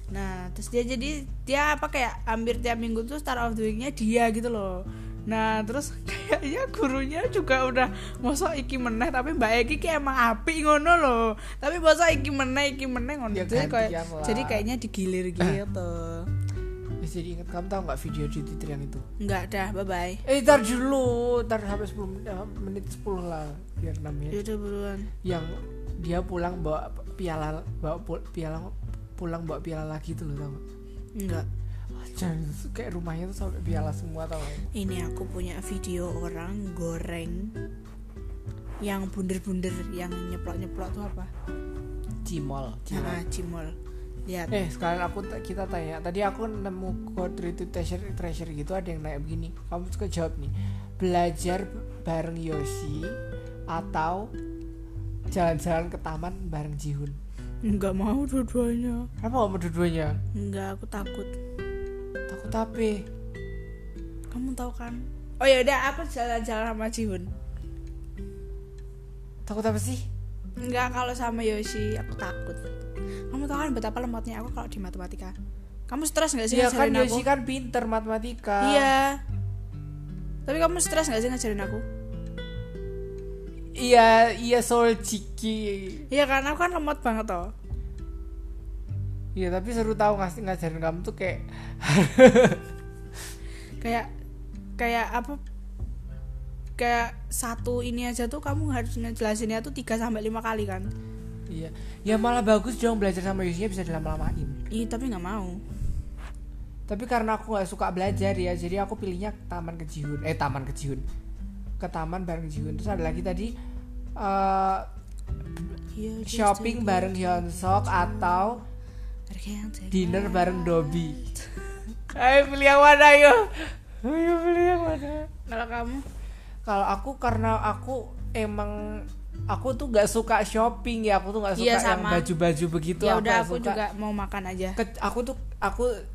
Nah terus dia jadi dia apa kayak hampir tiap minggu tuh Star of the Week-nya dia gitu loh. Nah terus kayaknya gurunya juga udah mosok iki meneh, tapi Mbak Eki kayak emang api ngono loh. Tapi mosok iki meneh ngono. Jadi kayaknya digilir gitu. Jadi ingat, kamu tahu nggak video GT3 itu? Nggak dah, bye bye. Tar dulu, tar sampai 10 menit lah biar namanya. Udah buruan. Yang dia pulang bawa piala lagi tuh loh, tau nggak? Enggak. Kayak rumahnya tuh sampai piala semua, tau nggak? Ini aku punya video orang goreng yang bunder-bunder, yang nyeplok-nyeplok tuh apa? Cimol. Ah, cimol. Lihat. Sekarang kita tanya. Tadi aku nemu quote retweet treasure gitu, ada yang naik begini. Kamu suka jawab nih. Belajar bareng Yoshi atau jalan-jalan ke taman bareng Jihoon? Enggak mau dua-duanya. Kenapa enggak mau dua-duanya? Enggak, aku takut. Takut tapi. Kamu tahu kan? Oh ya udah, aku jalan-jalan sama Jihoon. Takut apa sih? Enggak, kalau sama Yoshi aku takut. Kamu tahu kan betapa lemotnya aku kalau di matematika. Kamu stres nggak sih ngajarin aku? Iya kan, Yoshi kan pinter matematika. Iya. Tapi kamu stres nggak sih ngajarin aku? Iya soal ciki. Iya kan, aku kan lemot banget toh. Iya tapi seru tahu ngajarin kamu tuh kayak kayak apa? Kayak satu ini aja tuh kamu harus ngejelasinnya tuh 3-5 kali kan. Iya. Ya malah bagus dong, belajar sama Yosinya bisa dilama-lamain. Iya, tapi enggak mau. Tapi karena aku enggak suka belajar ya, jadi aku pilihnya taman ke Jihoon. Ke taman bareng Jihoon. Terus ada lagi tadi shopping bareng Hyunsuk atau dinner bareng Dobby. Ayo pilih yang mana yo? Ayo pilih yang mana? Kalau kamu? Kalau aku, karena aku emang aku tuh nggak suka shopping ya, aku tuh nggak suka yang baju-baju begitu. Ya udah, aku juga mau makan aja. Aku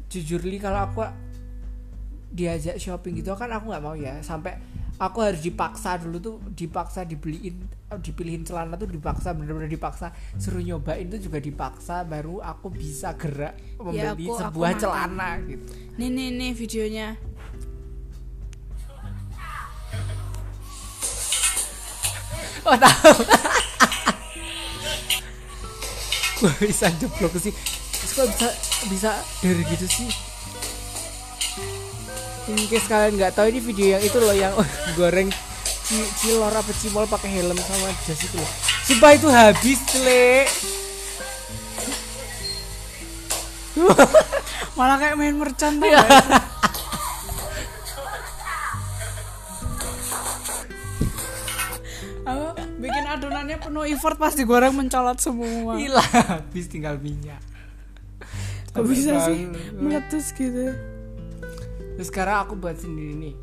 jujur li, kalau aku diajak shopping gitu kan aku nggak mau ya, sampai aku harus dipaksa dulu tuh, dipaksa dipilihin celana tuh, dipaksa bener-bener dipaksa, suruh nyobain tuh juga dipaksa, baru aku bisa gerak membeli sebuah celana gitu. Nih videonya. Oh tahu, gue bisa jeblok sih, gue bisa dari gitu sih. Mungkin kalian nggak tahu, ini video yang itu loh, yang goreng cilor apa cimol pakai helm sama jas itu loh. Sumpah itu habis le. Malah kayak main mercon tuh. Bikin adonannya penuh effort, pas digoreng mencolot semua. Hilang, habis tinggal minyak. Kok bisa sih meletus gitu? Terus sekarang aku buat sendiri nih.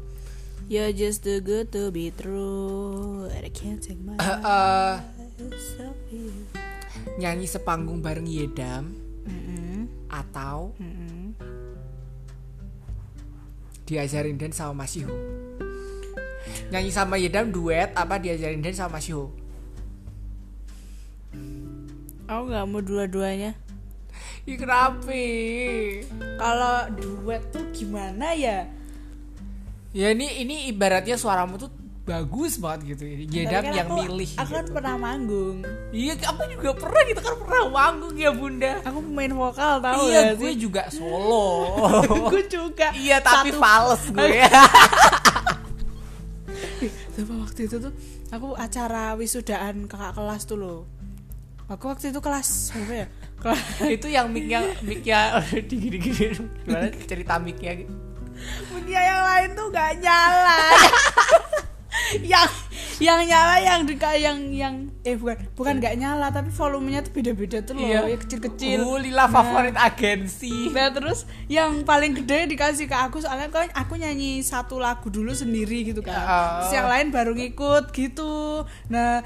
You're just too good to be true. I can't take my eyes off you. Nyanyi sepanggung bareng Yedam atau diajarin dance sama Mashiho. Nyanyi sama Yedam duet apa diajarin dance sama Mashiho? Aku nggak mau dua-duanya. Ih kenapa? Kalau duet tuh gimana ya? Ya ini ibaratnya suaramu tuh bagus banget gitu. Yedam kan yang aku, milih. Aku kan gitu. Pernah manggung. Iya, aku juga pernah gitu kan, pernah manggung ya bunda. Aku main vokal tau. Iya, gue sih? Juga solo. Gue juga. Iya, tapi fals gue. Tapi waktu itu tuh aku acara wisudaan kakak kelas tuh loh. Aku waktu itu kelas apa ya? Kelas itu yang mic-nya digini-gini. Gimana cerita mic-nya? Mic-nya yang lain tuh gak nyala. yang nyala bukan gak nyala, tapi volumenya tuh beda-beda tuh loh, iya. Ya kecil-kecil. Lila favorit agensi. Nah terus yang paling gede dikasih ke aku, soalnya kan aku nyanyi satu lagu dulu sendiri gitu kan. Terus yang lain baru ngikut gitu. Nah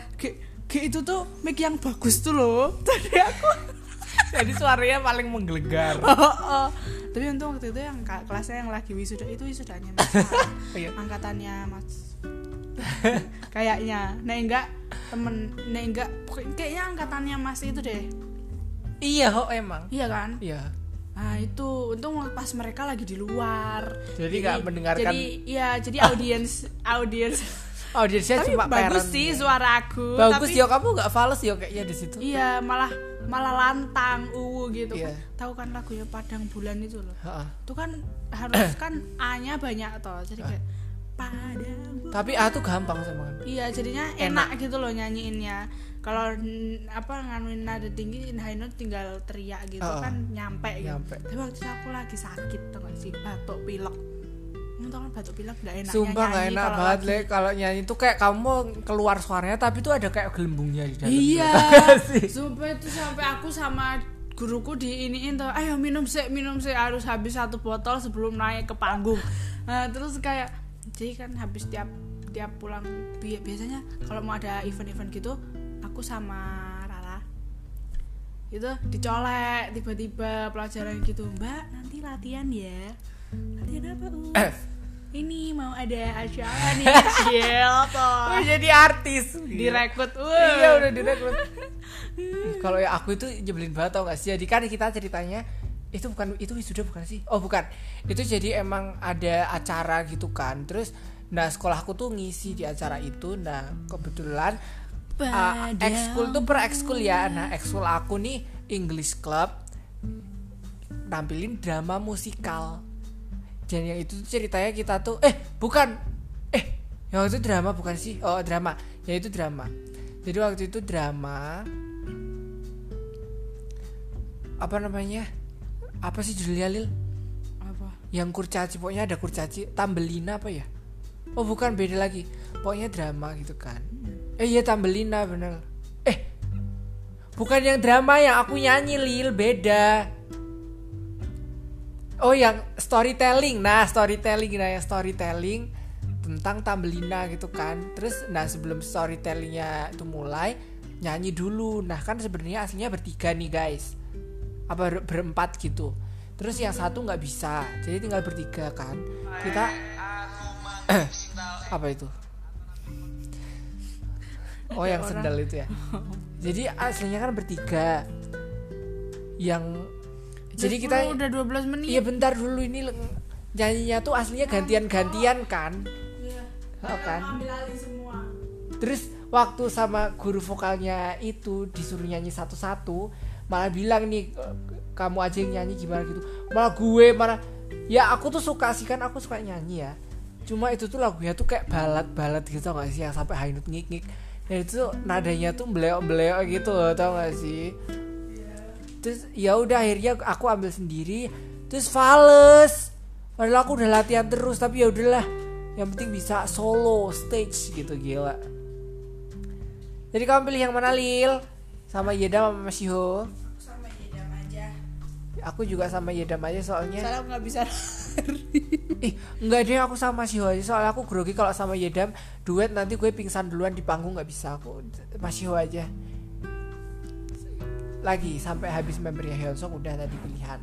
itu tuh mic yang bagus tuh loh. Tadi aku jadi suaranya paling menggelegar. Tapi untung waktu itu yang kelasnya yang lagi wisuda itu wisudanya angkatannya Mas. Kayaknya enggak kayaknya angkatannya Mas itu deh. Iya kok emang. Iya kan? Iya. Nah itu untung pas mereka lagi di luar. Jadi enggak mendengarkan. Jadi ya jadi audiens audiensnya cuma bagus parent. Sih suara aku. Bagus tapi, yo kamu enggak fals yo kayaknya di situ. Iya, malah lantang gitu yeah. Kan tahu kan lagunya Padang Bulan itu loh. Itu kan harus kan A-nya banyak toh. Jadi kayak Padang Bulan. Tapi A tuh gampang sama kan. Iya, jadinya enak gitu loh nyanyiinnya. Kalau nganuin nada tinggi high note tinggal teriak gitu kan nyampe. Gitu. Tapi waktu itu aku lagi sakit tuh sih, batuk pilek. Untung kan batuk pilek enggak enak. Sumpah enggak enak banget Le kalau nyanyi tuh kayak kamu keluar suaranya tapi tuh ada kayak gelembungnya di dalam. Iya. Sumpah itu sampai aku sama guruku diiniin tuh, ayo minum sih harus habis satu botol sebelum naik ke panggung. Nah, terus kayak jadi kan habis tiap pulang biasanya kalau mau ada event-event gitu aku sama itu dicolek tiba-tiba pelajaran gitu, Mbak nanti latihan ya. Latihan apa ini mau ada acara nih Cil toh. Jadi artis direkrut. Iya udah direkrut. Kalau ya aku itu nyebelin banget tau gak sih. Jadi kan kita ceritanya itu wisuda bukan sih? Oh bukan. Itu jadi emang ada acara gitu kan. Terus nah sekolahku tuh ngisi di acara itu. Nah kebetulan ekskul tuh per ekskul ya. Nah ekskul aku nih English Club tampilin drama musikal. Dan yang itu ceritanya kita tuh yang itu drama bukan sih? Oh drama, ya itu drama. Jadi waktu itu drama apa namanya? Apa sih judulnya Lil? Apa? Yang kurcaci, pokoknya ada kurcaci, Tambelina apa ya? Oh bukan, beda lagi. Pokoknya drama gitu kan. Iya Tambelina bener. Bukan yang drama yang aku nyanyi Lil, beda. Oh yang storytelling. Yang storytelling tentang Tambelina gitu kan. Terus nah sebelum storytellingnya itu mulai nyanyi dulu. Nah kan sebenarnya aslinya bertiga nih guys. Apa berempat gitu. Terus yang satu gak bisa. Jadi tinggal bertiga kan. Kita apa itu? Oh yang sendal itu ya. Jadi aslinya kan bertiga. Yang jadi kita udah 12 menit. Iya bentar dulu ini nyanyinya tuh aslinya gantian-gantian kan. Iya. Oh, kan. Ambil alih semua. Terus waktu sama guru vokalnya itu disuruh nyanyi satu-satu, malah bilang nih kamu aja yang nyanyi gimana gitu. Malah gue ya aku tuh suka sih kan, aku suka nyanyi ya. Cuma itu tuh lagunya tuh kayak balad-balad gitu enggak sih yang sampai high note ngik-ngik. Dan itu nadanya tuh beleok-beleok gitu loh, tau enggak sih? Terus ya udah akhirnya aku ambil sendiri terus fales padahal aku udah latihan terus tapi ya udahlah yang penting bisa solo stage gitu gila. Jadi kamu pilih yang mana Lil? Sama Yedam sama Mashiho? Aku sama Yedam aja. Aku juga sama Yedam aja soalnya aku nggak bisa lari. Nggak deh aku sama Mashiho aja soalnya aku grogi kalau sama Yedam duet nanti gue pingsan duluan di panggung nggak bisa aku Mashiho aja. Lagi sampai habis membernya Hyunsuk udah tadi pilihan.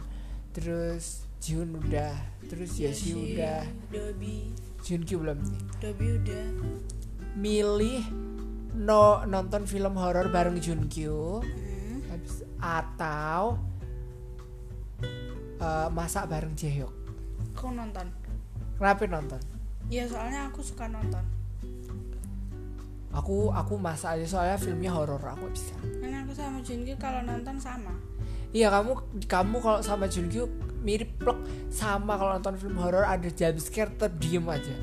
Terus Jihoon udah, terus Yesi udah. Dobi. Junkyu belum nih. Dobi udah. Milih nonton film horor bareng Junkyu. Habis atau masak bareng Jaehyuk. Aku nonton. Kenapa nonton? Ya soalnya aku suka nonton. Aku masa aja soalnya filmnya horor, aku bisa. Karena aku sama Junkyu kalau nonton sama. Iya, kamu kalau sama Junkyu mirip plek sama kalau nonton film horor, ada jump scare tetap diem aja.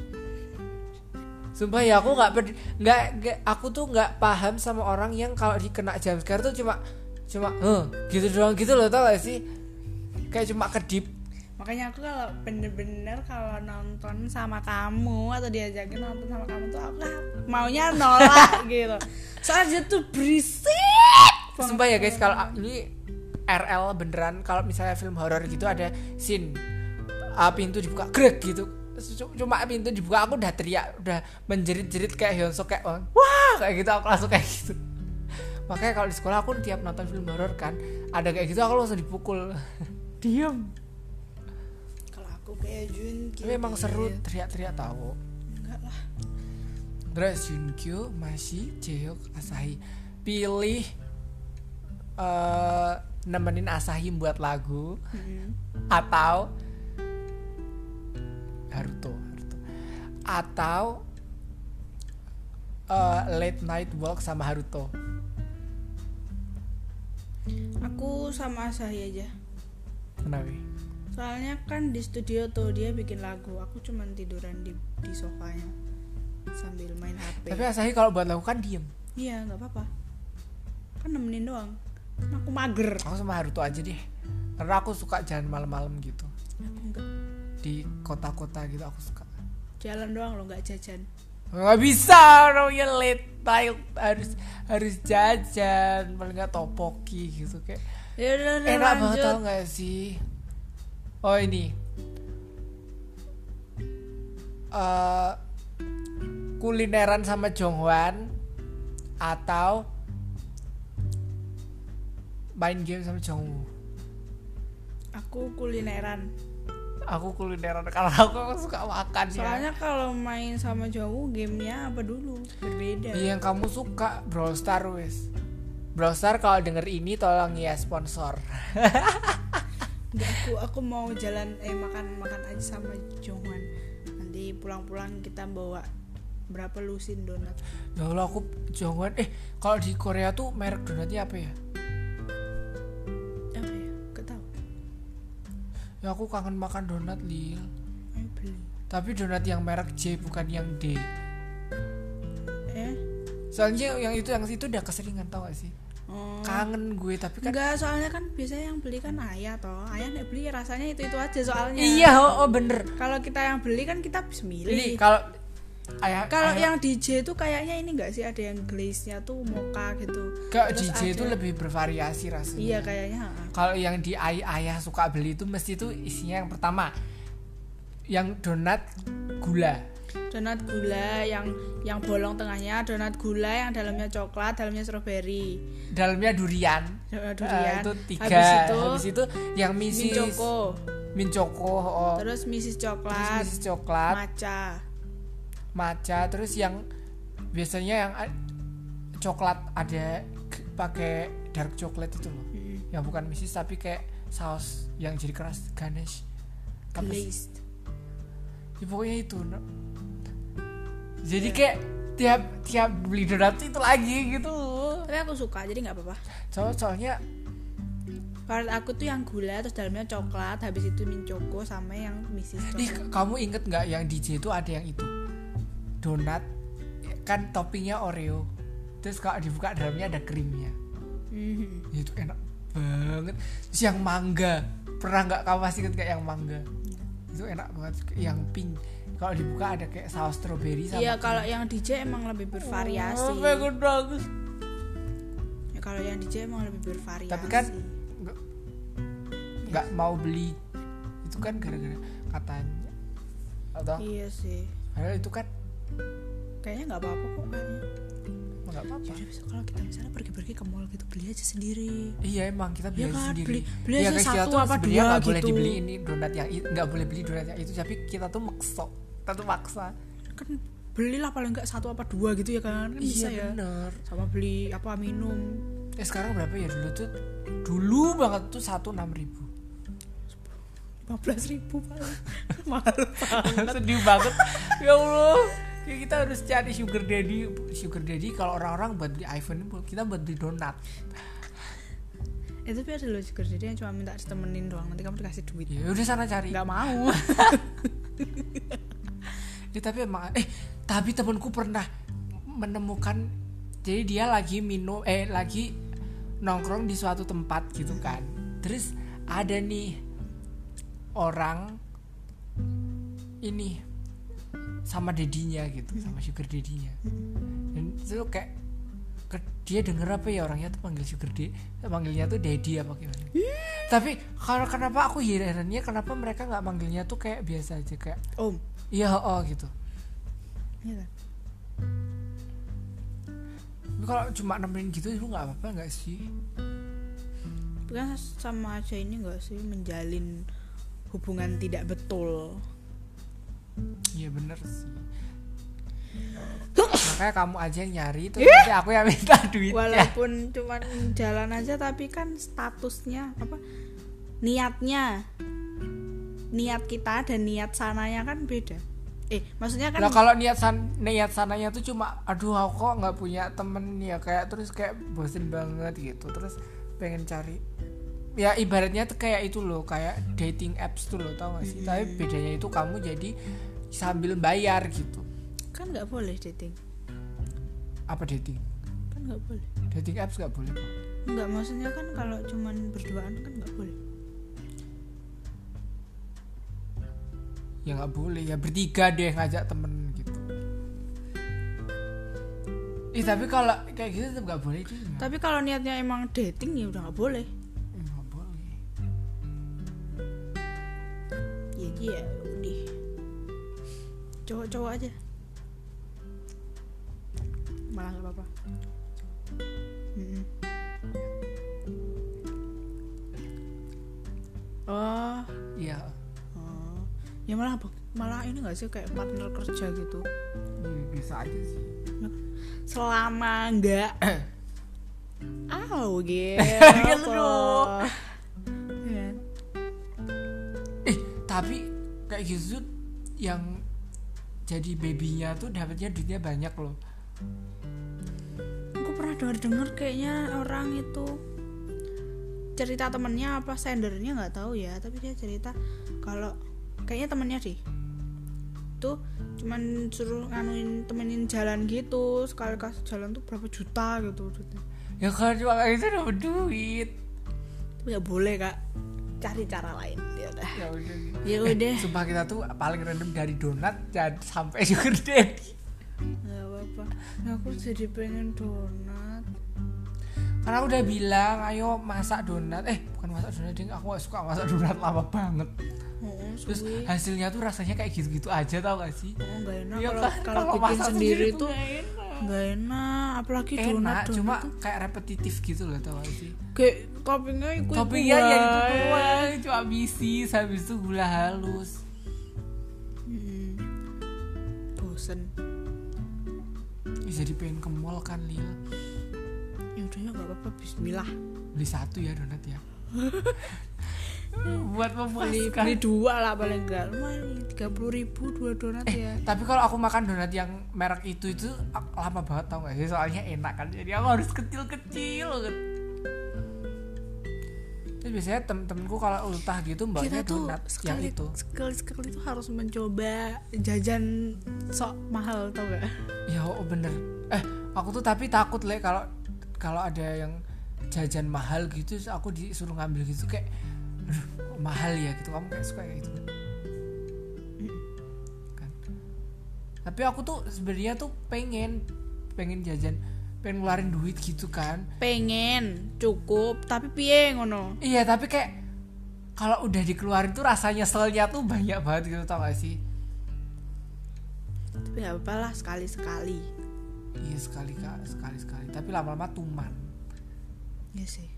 Sumpah ya, aku nggak paham sama orang yang kalau dikena jump scare tuh cuma gitu doang gitu loh, tau gak sih? Kayak cuma kedip. Makanya aku kalau bener-bener kalau nonton sama kamu atau diajakin nonton sama kamu tuh aku maunya nolak gitu. Soalnya tuh berisik. Sumpah ya guys, kalau ini RL beneran, kalau misalnya film horor gitu ada scene pintu dibuka grek gitu. Cuma pintu dibuka aku udah teriak, udah menjerit-jerit kayak Hyunsuk, kayak wah kayak gitu, aku langsung kayak gitu. Makanya kalau di sekolah aku tiap nonton film horor kan ada kayak gitu aku langsung dipukul. Diam. Kayak Junkyu memang seru teriak-teriak tahu. Enggak lah. Terus Junkyu, Mashi, Jaehyuk, Asahi. Pilih nemenin Asahi buat lagu atau Haruto. Atau late night walk sama Haruto. Aku sama Asahi aja. Kenapa? Soalnya kan di studio tuh dia bikin lagu, aku cuman tiduran di sofanya sambil main HP. Tapi Asahi kalau buat lagu kan diem. Iya, nggak apa-apa. Kan nemenin doang. Aku mager. Aku sama Haruto aja deh. Karena aku suka jalan malam-malam gitu. Aku enggak. Di kota-kota gitu aku suka. Jalan doang lo, nggak jajan. Nggak bisa, orangnya late night harus jajan, paling nggak topoki gitu kayak. Yaudah, enak banget tau nggak sih? Oh ini kulineran sama Jongwan atau main game sama Jongwoo. Aku kulineran karena aku suka makan. Soalnya ya, kalau main sama Jongwoo gamenya apa dulu berbeda. Iya, yang kamu suka Brawl Star wes. Brawl Star kalau denger ini tolong ya sponsor. Nggak, aku mau jalan makan aja sama Jonghan. Nanti pulang-pulang kita bawa berapa lusin donat. Ya Allah, aku Jonghan. Kalau di Korea tuh merek donatnya apa ya? Apa ya? Nggak tahu. Ya aku kangen makan donat, Lil. Ayo beli. Tapi donat yang merek J bukan yang D. Soalnya yang itu udah keseringan, tau gak sih? Kangen gue, tapi kan enggak, soalnya kan biasanya yang beli kan ayah nek beli rasanya itu aja soalnya. Iya, oh bener. Kalau kita yang beli kan kita bisa milih. Jadi kalau yang DJ itu kayaknya ini enggak sih, ada yang glaze-nya tuh mocha gitu. Kalau DJ itu lebih bervariasi rasanya. Iya kayaknya. Kalau yang di ayah suka beli itu mesti tuh isinya yang pertama yang donat gula yang bolong tengahnya, donat gula yang dalamnya coklat, dalamnya strawberry, dalamnya durian. Itu 3. Habis itu yang Minchoko. Oh. Terus Mrs. Coklat. Matcha. Terus yang biasanya yang coklat ada pakai dark chocolate itu loh. Yang bukan Mrs. tapi kayak saus yang jadi keras, garnish. Glazed. Ya, pokoknya itu. Jadi kayak tiap beli donat itu lagi gitu. Tapi aku suka, jadi nggak apa-apa. Soalnya part aku tuh yang gula terus dalamnya coklat, habis itu minchoko sama yang misis. Kamu inget nggak yang DJ itu ada yang itu donat kan toppingnya Oreo, terus kalau dibuka dalamnya ada krimnya. Itu enak banget. Terus yang mangga, pernah nggak kamu masih inget nggak yang mangga? Itu enak banget, yang pink. Kalau dibuka ada kayak saus strawberry sama. Iya, kalau yang DJ emang lebih bervariasi. Ya, kalau yang DJ emang lebih bervariasi. Tapi kan nggak mau beli itu kan gara-gara katanya. Atau? Iya sih. Padahal itu kan kayaknya nggak apa-apa kok kan. Nggak apa-apa. Jadi besok kalau kita misalnya pergi-pergi ke mall gitu beli aja sendiri. Iya emang kita beli aja sendiri. Beli aja satu apa dua gitu. Nggak boleh dibeli ini donat yang nggak boleh beli donat yang itu. Tapi kita tuh maksa. Tentu maksa kan belilah paling enggak satu apa dua gitu ya kan bisa ya bener. Sama beli apa minum sekarang berapa ya, dulu banget tuh 1 6 ribu 15 ribu mahal banget. Sedih banget ya Allah, Ya kita harus cari sugar daddy. Sugar daddy kalau orang-orang buat beli iPhone, kita buat beli donat. Itu biasa loh sugar daddy yang cuma minta temenin doang, nanti kamu dikasih duit. Ya udah sana cari. Gak mau. Ya, tapi emang tapi temanku pernah menemukan, jadi dia lagi minum lagi nongkrong di suatu tempat gitu kan. Terus ada nih orang ini sama dedinya gitu, sama sugar dedinya. Dan itu kayak dia denger apa ya, orangnya tuh panggil sugar daddy, panggilnya tuh daddy apa gimana. Tapi kalau kenapa aku herannya kenapa mereka nggak manggilnya tuh kayak biasa aja, kayak om. Iya, gitu. Iya kan? Kalau cuma nemenin gitu itu nggak apa-apa nggak sih? Bukan sama aja ini nggak sih menjalin hubungan tidak betul? Iya benar sih. Makanya kamu aja yang nyari itu, nanti aku yang minta duitnya. Walaupun cuma jalan aja, tapi kan statusnya apa? Niatnya. Niat kita dan niat sananya kan beda. Maksudnya kan. Nah, kalau niat sananya tuh cuma aduh aku kok enggak punya temen ya, kayak terus kayak bosen banget gitu. Terus pengen cari. Ya ibaratnya tuh kayak itu loh, kayak dating apps tuh loh, tau gak sih? Tapi bedanya itu kamu jadi sambil bayar gitu. Kan enggak boleh dating. Apa dating? Kan enggak boleh. Dating apps enggak boleh. Enggak, maksudnya kan kalau cuman berduaan kan enggak boleh. Ya nggak boleh ya, bertiga deh ngajak temen gitu. Tapi kalau kayak gitu tetap nggak boleh. Tapi kalau niatnya emang dating ya udah nggak boleh. Nggak boleh. Jadi ya udah cowok-cowok aja. Malah nggak apa-apa. Oh iya. Ya malah ini nggak sih kayak partner kerja gitu? Bisa aja sih. Selama nggak, gitu. Tapi kayak gitu yang jadi babynya tuh dapatnya duitnya banyak loh. Aku pernah dengar kayaknya orang itu cerita temennya apa sendernya nggak tahu ya, tapi dia cerita kalau kayaknya temennya sih tuh cuman suruh nganuin temenin jalan gitu, sekali kasih jalan tuh berapa juta gitu. Ya kalau cuma kayak gitu udah duit. Tapi gak boleh kak, cari cara lain. Ya udah. Sumpah kita tuh paling random dari donat sampai sugar daddy. Gak apa-apa, aku jadi pengen donat. Karena aku udah bilang ayo masak donat. Bukan masak donat deh, aku gak suka masak donat, lama banget. Terus hasilnya tuh rasanya kayak gitu-gitu aja, tau gak sih? Gak enak ya, kalau bikin sendiri tuh gak enak. Apalagi donat cuma kayak repetitif gitu loh, tau gak sih? Kayak toppingnya ikut doang, cuma bisis, habis itu gula halus. Bosen. Jadi pengen ke mall kan Lil. Yaudah ya gak apa-apa, bismillah. Beli satu ya donat ya. Buat memuaskan. Beli 2 lah paling enggak. Lumayan 30.000 2 donat ya. Tapi kalau aku makan donat yang merek itu lama banget tau gak sih? Soalnya enak kan. Jadi aku harus kecil-kecil. Terus biasanya temen-temenku kalau ultah gitu mbaknya donat yang itu. Sekali-sekali tuh harus mencoba jajan sok mahal tau gak? Ya bener. Aku tuh tapi takut lah kalau ada yang jajan mahal gitu aku disuruh ngambil gitu kayak mahal ya gitu, kamu kayak suka kayak gitu kan. Tapi aku tuh sebenarnya tuh pengen jajan, pengen ngeluarin duit gitu kan, pengen cukup tapi piye ngono. Iya tapi kayak kalau udah dikeluarin tuh rasanya nyeselnya tuh banyak banget gitu, tau gak sih? Tapi nggak apa-apa lah, sekali-sekali. Iya sekali-sekali tapi lama-lama tuman. Iya sih.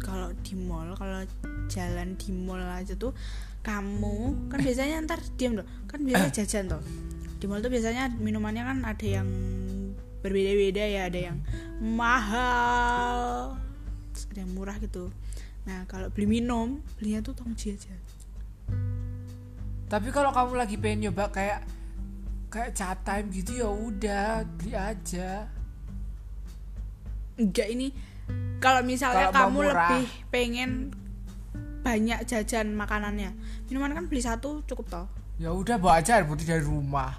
Kalau di mall, kalau jalan di mall aja tuh kamu kan biasanya ntar diam dong, kan biasanya jajan tuh di mall tuh biasanya minumannya kan ada yang berbeda-beda ya, ada yang mahal terus ada yang murah gitu. Nah kalau beli minum belinya tuh tongji aja. Tapi kalau kamu lagi pengen nyoba kayak kayak chat time gitu, ya udah beli aja. Enggak, ini kalau misalnya kalo kamu lebih pengen banyak jajan makanannya, minuman kan beli satu cukup toh. Ya udah bawa aja air putih dari rumah.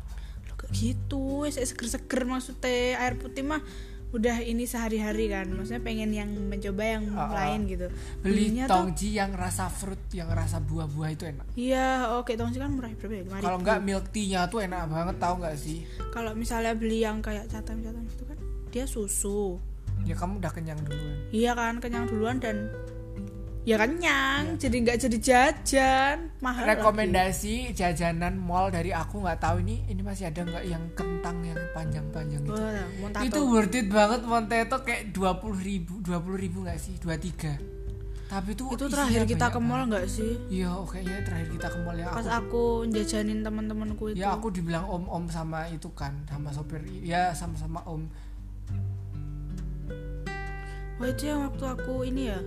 Loh kayak gitu, seger-seger maksudnya. Air putih mah udah ini sehari-hari kan, maksudnya pengen yang mencoba yang lain gitu. Beli tongji tuh, yang rasa fruit, yang rasa buah-buah itu enak. Iya, oke, tongji kan murah berapa ya? Kalau enggak milk tea-nya tuh enak banget, tahu enggak sih? Kalau misalnya beli yang kayak catam-catam itu kan dia susu. Ya kamu udah kenyang duluan. Iya kan, kenyang duluan dan ya kenyang, ya. Jadi enggak jadi jajan, mahal. Rekomendasi lagi jajanan mall dari aku, enggak tahu ini masih ada enggak yang kentang yang panjang-panjang gitu. Oh, itu worth it banget, Monteto kayak 20.000 enggak sih? 23. Tapi itu terakhir kita ke mall enggak sih? Iya, kayaknya terakhir kita ke mall ya. Pas aku jajanin teman-temanku itu. Ya aku dibilang om-om sama itu kan, sama sopir. Ya sama-sama om. Oh itu yang waktu aku ini ya?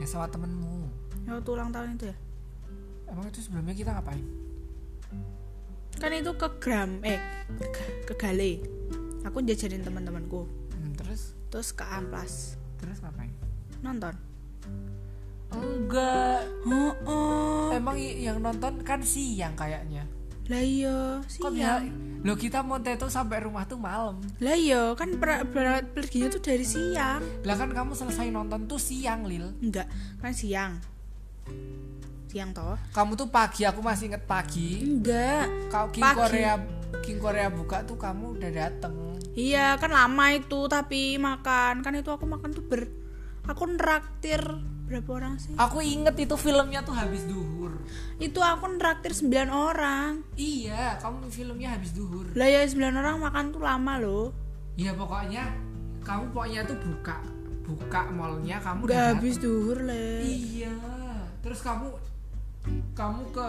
Ya sama temenmu. Ya waktu ulang tahun itu ya? Emang itu sebelumnya kita ngapain? Kan itu ke Gale. Aku jajanin teman-temanku. Terus ke Amplas. Terus ngapain? Nonton. Enggak. Oh. Emang yang nonton kan siang kayaknya. Lah iya, siang. Loh kita Monteto sampai rumah tuh malam. Lah iya, kan perginya tuh dari siang. Lah kan kamu selesai nonton tuh siang, Lil. Enggak, kan siang. Siang toh. Kamu tuh pagi, aku masih inget pagi. Enggak. Kau King Korea buka tuh kamu udah dateng. Iya, kan lama itu tapi makan. Kan itu aku makan tuh aku nraktir berapa orang sih? Aku inget itu filmnya tuh habis duhur. Itu aku nraktir 9 orang. Iya, kamu filmnya habis duhur. Lah ya 9 orang makan tuh lama loh. Iya pokoknya kamu tuh buka malnya kamu udah habis duhur lah. Iya. Terus kamu ke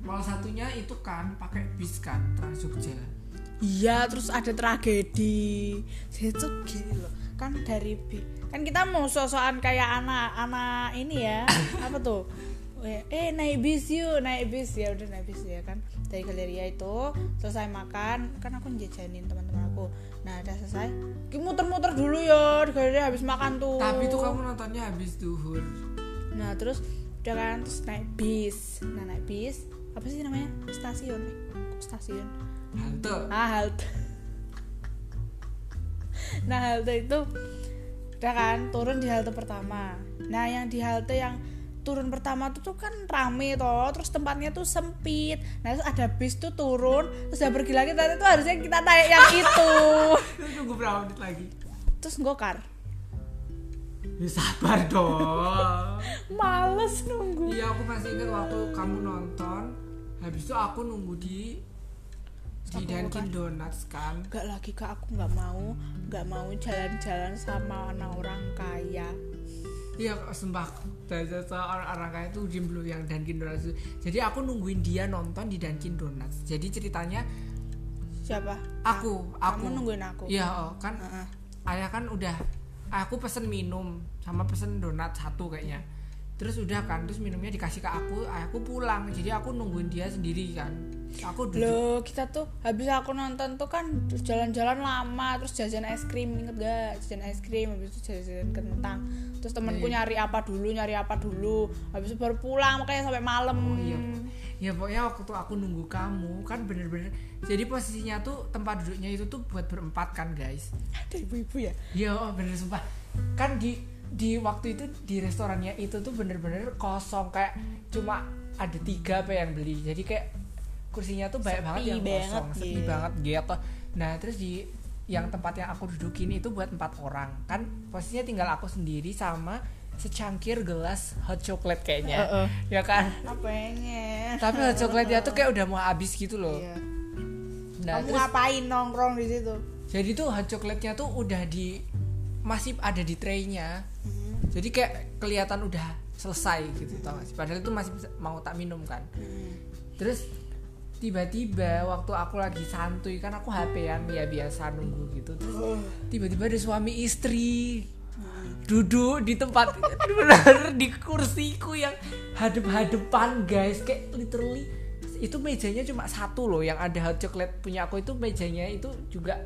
mal satunya itu kan pakai bis kan Trans Jogja. Iya, terus ada tragedi. Itu gila. Kan dari kan kita mau sosokan kayak anak-anak ini ya. Apa tuh? Naik bis ya udah naik bis ya kan. Dari Galeria itu selesai makan, kan aku ngejajanin teman-teman aku. Nah, udah selesai. Ki muter-muter dulu ya di Galeria habis makan tuh. Tapi tuh kamu nontonnya habis duhur. Nah, terus udah kan terus naik bis. Nah, naik bis apa sih namanya? Stasiun. Halte. Nah, halte itu udah kan turun di halte pertama. Nah, yang di halte yang turun pertama tuh kan rame toh, terus tempatnya tuh sempit. Nah, terus ada bis tuh turun, terus udah pergi lagi, tadi tuh harusnya kita naik yang itu. Tunggu berapa menit lagi. Terus gokar. Ya sabar dong. Males nunggu. Iya, aku masih ingat waktu kamu nonton, habis itu aku nunggu di Dunkin Donuts kan. Enggak lagi Kak, aku enggak mau jalan-jalan sama anak orang kaya. Iya, sumpah. Jalan orang kaya itu diem dulu yang Dunkin Donuts. Jadi aku nungguin dia nonton di Dunkin Donuts. Jadi ceritanya siapa? Aku. Kamu nungguin aku. Iya, kan. Ayah kan udah aku pesen minum sama pesen donat satu kayaknya. Terus udah kan, terus minumnya dikasih ke aku, ayahku pulang. Jadi aku nungguin dia sendiri kan. Aku duduk. Loh, kita tuh habis aku nonton tuh kan jalan-jalan lama, terus jajan es krim, inget gak? Jajan es krim, habis itu jajan kentang. Terus temanku nyari apa dulu, habis itu baru pulang makanya sampai malam. Oh iya. Ya pokoknya waktu tuh aku nunggu kamu kan bener-bener. Jadi posisinya tuh tempat duduknya itu tuh buat berempat kan, guys. Ada ibu-ibu ya? Iya, bener sumpah. Kan di waktu itu di restorannya itu tuh bener-bener kosong, kayak cuma ada 3 apa yang beli. Jadi kayak kursinya tuh banyak banget yang kosong, sepi banget gitu. Nah, terus di yang tempat yang aku dudukin itu buat 4 orang. Kan posisinya tinggal aku sendiri sama secangkir gelas hot chocolate kayaknya. Ya kan? Apanya? Tapi hot chocolate-nya tuh kayak udah mau habis gitu loh. Iya. Nah, kamu ngapain nongkrong di situ? Jadi tuh hot chocolate-nya tuh udah masih ada di tray-nya. Jadi kayak kelihatan udah selesai gitu, tau gak sih? Padahal itu masih mau tak minum kan. Terus tiba-tiba waktu aku lagi santuy kan, aku HP-an ya biasa nunggu gitu. Terus tiba-tiba ada suami istri duduk di tempat benar di kursiku yang hadep-hadepan, guys. Kayak literally itu mejanya cuma satu loh, yang ada hot coklat punya aku itu mejanya itu juga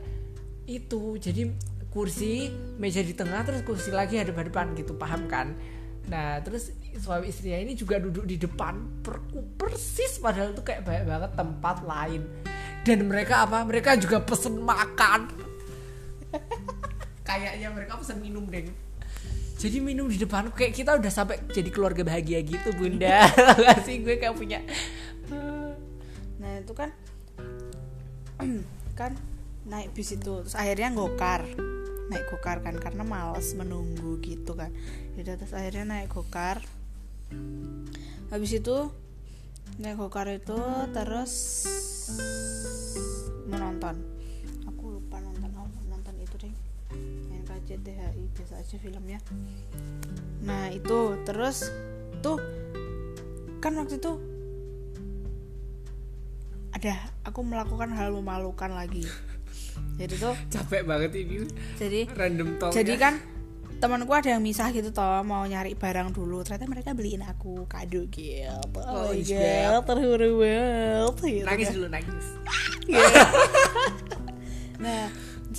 itu. Jadi kursi, meja di tengah, terus kursi lagi hadap-hadapan gitu, paham kan? Nah terus suami istrinya ini juga duduk di depan, persis padahal itu kayak banyak banget tempat lain. Dan mereka apa? Mereka juga pesen makan. Kayaknya mereka pesen minum deh. Jadi minum di depan, kayak kita udah sampai jadi keluarga bahagia gitu, Bunda. Kasih gue kayak punya. Nah itu kan, kan naik bis itu, terus akhirnya gokar, naik gokar kan karena malas menunggu gitu kan. Jadi terus akhirnya naik gokar. Habis itu naik gokar itu terus menonton. Aku lupa nonton itu deh. YGTB biasa aja filmnya. Nah itu terus tuh kan waktu itu ada aku melakukan hal memalukan lagi. Jadi tuh capek banget ini. Jadi random talk. Jadi kan temanku ada yang misah gitu toh, mau nyari barang dulu. Ternyata mereka beliin aku kado gitu. Oh iya, terharu banget. Nangis dulu nangis. Nah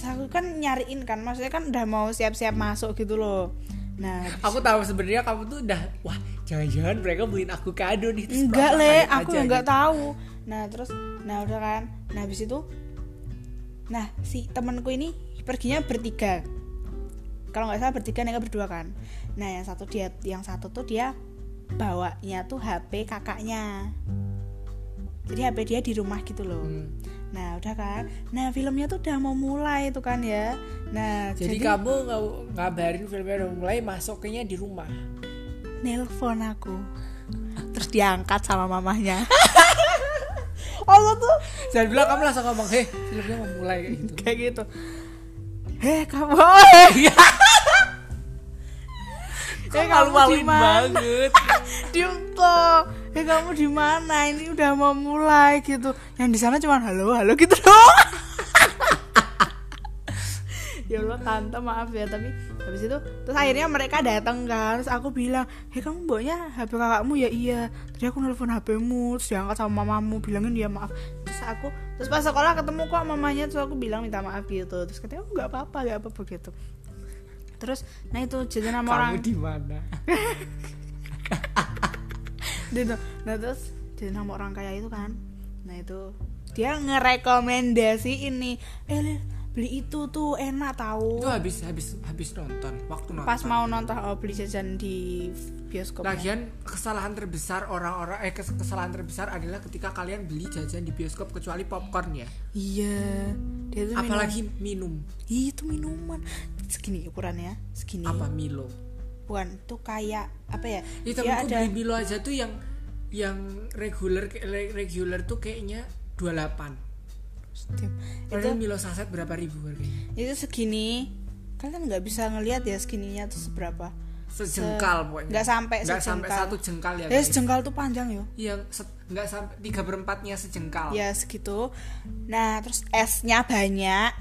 aku kan nyariin kan, maksudnya kan udah mau siap-siap masuk gitu loh. Nah, aku tahu sebenarnya kamu tuh udah, wah jangan-jangan mereka beliin aku kado nih. Enggak le, aku yang nggak tahu. Nah terus, nah udah kan, nah habis itu, nah si temanku ini perginya bertiga, kalau nggak salah bertiga, mereka berdua kan. Nah yang satu tuh dia bawanya tuh HP kakaknya. Jadi HP dia di rumah gitu loh. Nah udah kan, nah filmnya tuh udah mau mulai tuh kan ya. Nah jadi kamu ngabarin filmnya udah mulai, masuknya di rumah, nelpon aku, terus diangkat sama mamahnya. Allah tuh jangan bilang kamu langsung ngomong, heh filmnya mau mulai kayak gitu. Heh kamu, kok malu-maluin banget. Diem toh. Kamu di mana? Ini udah mau mulai gitu. Yang di sana cuma halo, halo gitu dong. Ya Allah tante maaf ya, tapi habis itu terus akhirnya mereka datang kan. Terus aku bilang, "Hei, kamu bawanya HP kakakmu ya?" "Iya." Tadi aku nelpon HP-mu, terus diangkat sama mamamu, bilangin dia maaf. Terus pas sekolah ketemu kok mamanya, terus aku bilang minta maaf gitu. Terus katanya, "Oh, enggak apa-apa gitu." Terus nah itu jadi nama orang. Kamu di mana? Nah terus jadi nama orang kaya itu kan. Nah itu dia ngerekomendasi ini, beli itu tuh enak tahu. Itu habis nonton, waktu nonton. Pas mau nonton, beli jajan di bioskop. Lagian kesalahan terbesar adalah ketika kalian beli jajan di bioskop kecuali popcorn ya. Iya. Dia tuh apalagi minum. Itu minuman segini ukurannya, segini. Apa Milo? Bukan, tuh kayak apa ya? Itu ya, aku beli Milo aja tuh yang regular tuh kayaknya 28. Padahal Milo saset berapa ribu harganya? Itu segini. Kalian nggak bisa ngelihat ya segininya tuh seberapa? Sejengkal pokoknya. Nggak sampai satu jengkal ya. Ya sejengkal tuh panjang yo. Yang nggak sampai 3/4 sejengkal. Ya segitu. Nah terus esnya banyak.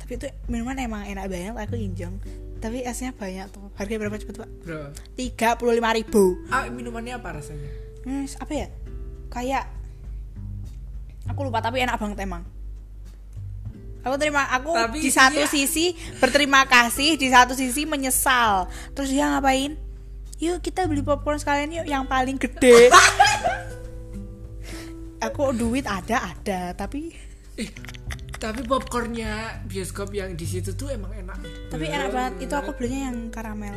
Tapi itu minuman emang enak banget. Aku injong. Tapi esnya banyak tuh. Harganya berapa cepet pak? Berapa? 35.000. Minumannya apa rasanya? Apa ya? Kayak aku lupa, tapi enak banget emang. Tapi di satu sisi berterima kasih, di satu sisi menyesal. Terus dia ngapain? Yuk kita beli popcorn sekalian yuk, yang paling gede. Aku duit ada tapi. Tapi popcornnya bioskop yang di situ tuh emang enak. Tapi enak banget. Itu aku belinya yang karamel.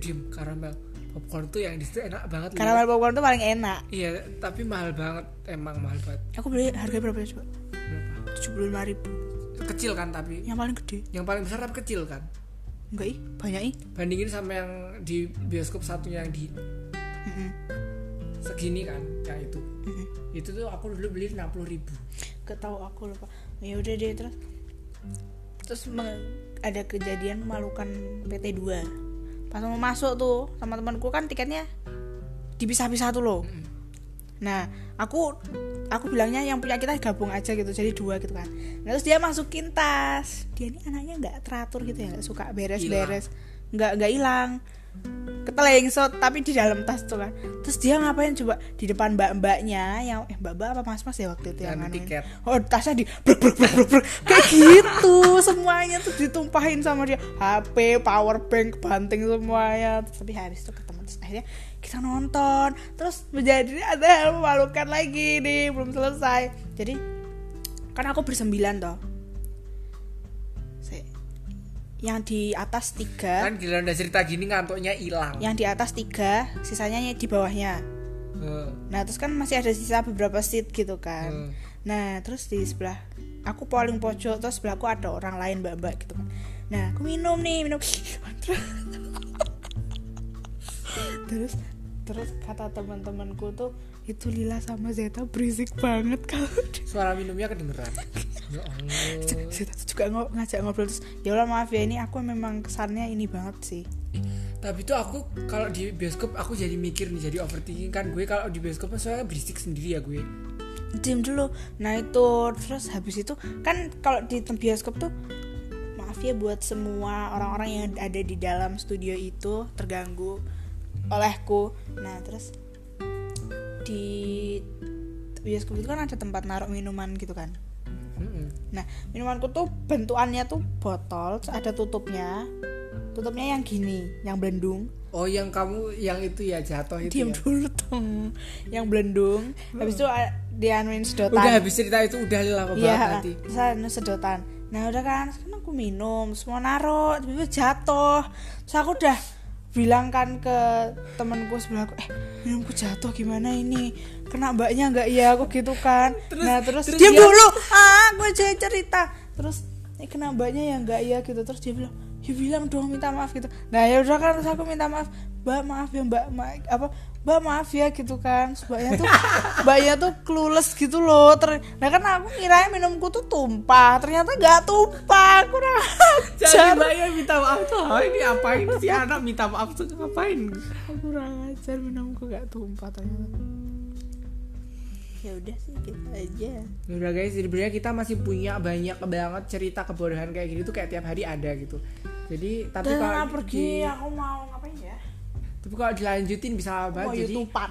Diem karamel. Popcorn tuh yang di situ enak banget. Karamel popcorn tuh paling enak. Iya, tapi mahal banget, emang mahal banget. Aku beli harganya berapa coba? Berapa? 75.000. Kecil kan tapi. Yang paling gede. Yang paling besar tapi kecil kan? Enggak ih, banyak ih. Bandingin sama yang di bioskop satunya yang di segini kan, yang itu. Itu tuh aku dulu beli 60.000. Ketau aku lupa. Ya udah deh terus ada kejadian memalukan PT2. Pas mau masuk tuh sama temanku kan tiketnya dipisah-pisah tuh loh. Nah aku bilangnya yang punya kita gabung aja gitu, jadi dua gitu kan. Nah terus dia masukin tas. Dia ini anaknya nggak teratur gitu ya, nggak suka beres-beres. nggak hilang, ketelengsot tapi di dalam tas tuh kan. Terus dia ngapain coba di depan mbak-mbaknya yang mbak-mbak apa mas-mas ya waktu itu yang tiket. Oh, tasnya di bruk. Kayak gitu. Semuanya tuh ditumpahin sama dia. HP, power bank, banting semuanya. Terus, tapi habis itu ketemu, terus akhirnya kita nonton. Terus menjadi ada hal memalukan lagi nih, belum selesai. Jadi kan aku bersembilan toh. Yang di atas 3 kan gila udah cerita gini ngantuknya hilang. Yang di atas 3 sisanya di bawahnya. Nah terus kan masih ada sisa beberapa seat gitu kan. Nah terus di sebelah aku paling pojok, terus sebelahku ada orang lain mbak-mbak gitu kan. Nah aku minum. terus kata teman-temanku tuh itu Lila sama Zeta berisik banget kalau suara minumnya kedengeran. Ya Allah. Zeta juga ngajak ngobrol terus. Ya Allah maaf ya, ini aku memang kesannya ini banget sih. Tapi tuh aku kalau di bioskop aku jadi mikir nih, jadi overthinking kan gue kalau di bioskop soalnya berisik sendiri ya gue. Diam dulu. Nah itu terus habis itu kan kalau di bioskop tuh maaf ya buat semua orang-orang yang ada di dalam studio itu terganggu olehku. Nah terus di bioskop itu kan ada tempat naruh minuman gitu kan. Nah minumanku tuh bentukannya tuh botol, ada tutupnya yang gini, yang blendung. Oh yang kamu yang itu ya jatuh itu. Diam ya? Dulu tuh yang blendung. Habis itu dianuin sedotan. Udah habis cerita itu udah lah apa ya, nanti. Iya sedotan. Nah udah kan sekarang aku minum semua naruh, tiba-tiba jatuh. Terus aku udah bilang kan ke temanku sebelahku, minumku jatuh gimana ini, kena mbaknya nggak ya, aku gitu kan. Terus diam dulu, aku aja cerita. Terus kena mbaknya ya nggak ya gitu. Terus dia bilang, ya bilang dong minta maaf gitu. Nah ya udah kan terus aku minta maaf, mbak maaf ya mbak maaf ya gitu kan. Mbaknya tuh clueless gitu loh. Nah kan aku kirain minumku tuh tumpah, ternyata nggak tumpah, kurang ajar. Jadi mbaknya minta maaf tuh, ini apain sih anak minta maaf tuh ngapain? Kurang ajar, minumku nggak tumpah ternyata. Ya udah sih gitu aja. Udah guys, sebenarnya kita masih punya banyak banget cerita kebodohan kayak gini tuh kayak tiap hari ada gitu. Jadi tapi kalau pergi aku mau ngapain ya? Tapi kalau dilanjutin bisa banget. Jadi YouTube-an.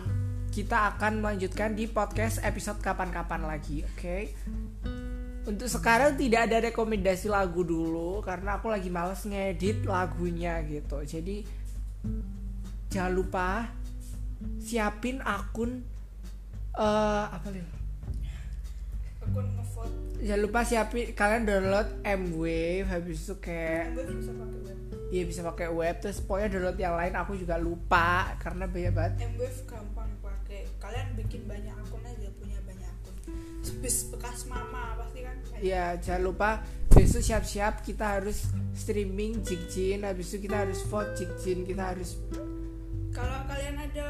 Kita akan melanjutkan di podcast episode kapan-kapan lagi, oke? Untuk sekarang tidak ada rekomendasi lagu dulu karena aku lagi malas ngedit lagunya gitu. Jadi jangan lupa siapin akun akun ngevote. Jangan lupa siapin, kalian download Mwave habis itu kayak iya bisa pakai web, terus pokoknya download yang lain aku juga lupa karena banyak banget. Mwave gampang pakai, kalian bikin banyak akun aja, punya banyak akun. Bis bekas mama pasti kan. Iya jangan lupa besok siap-siap kita harus streaming Jigjin, habis itu kita harus vote Jigjin, kita harus. Kalau kalian ada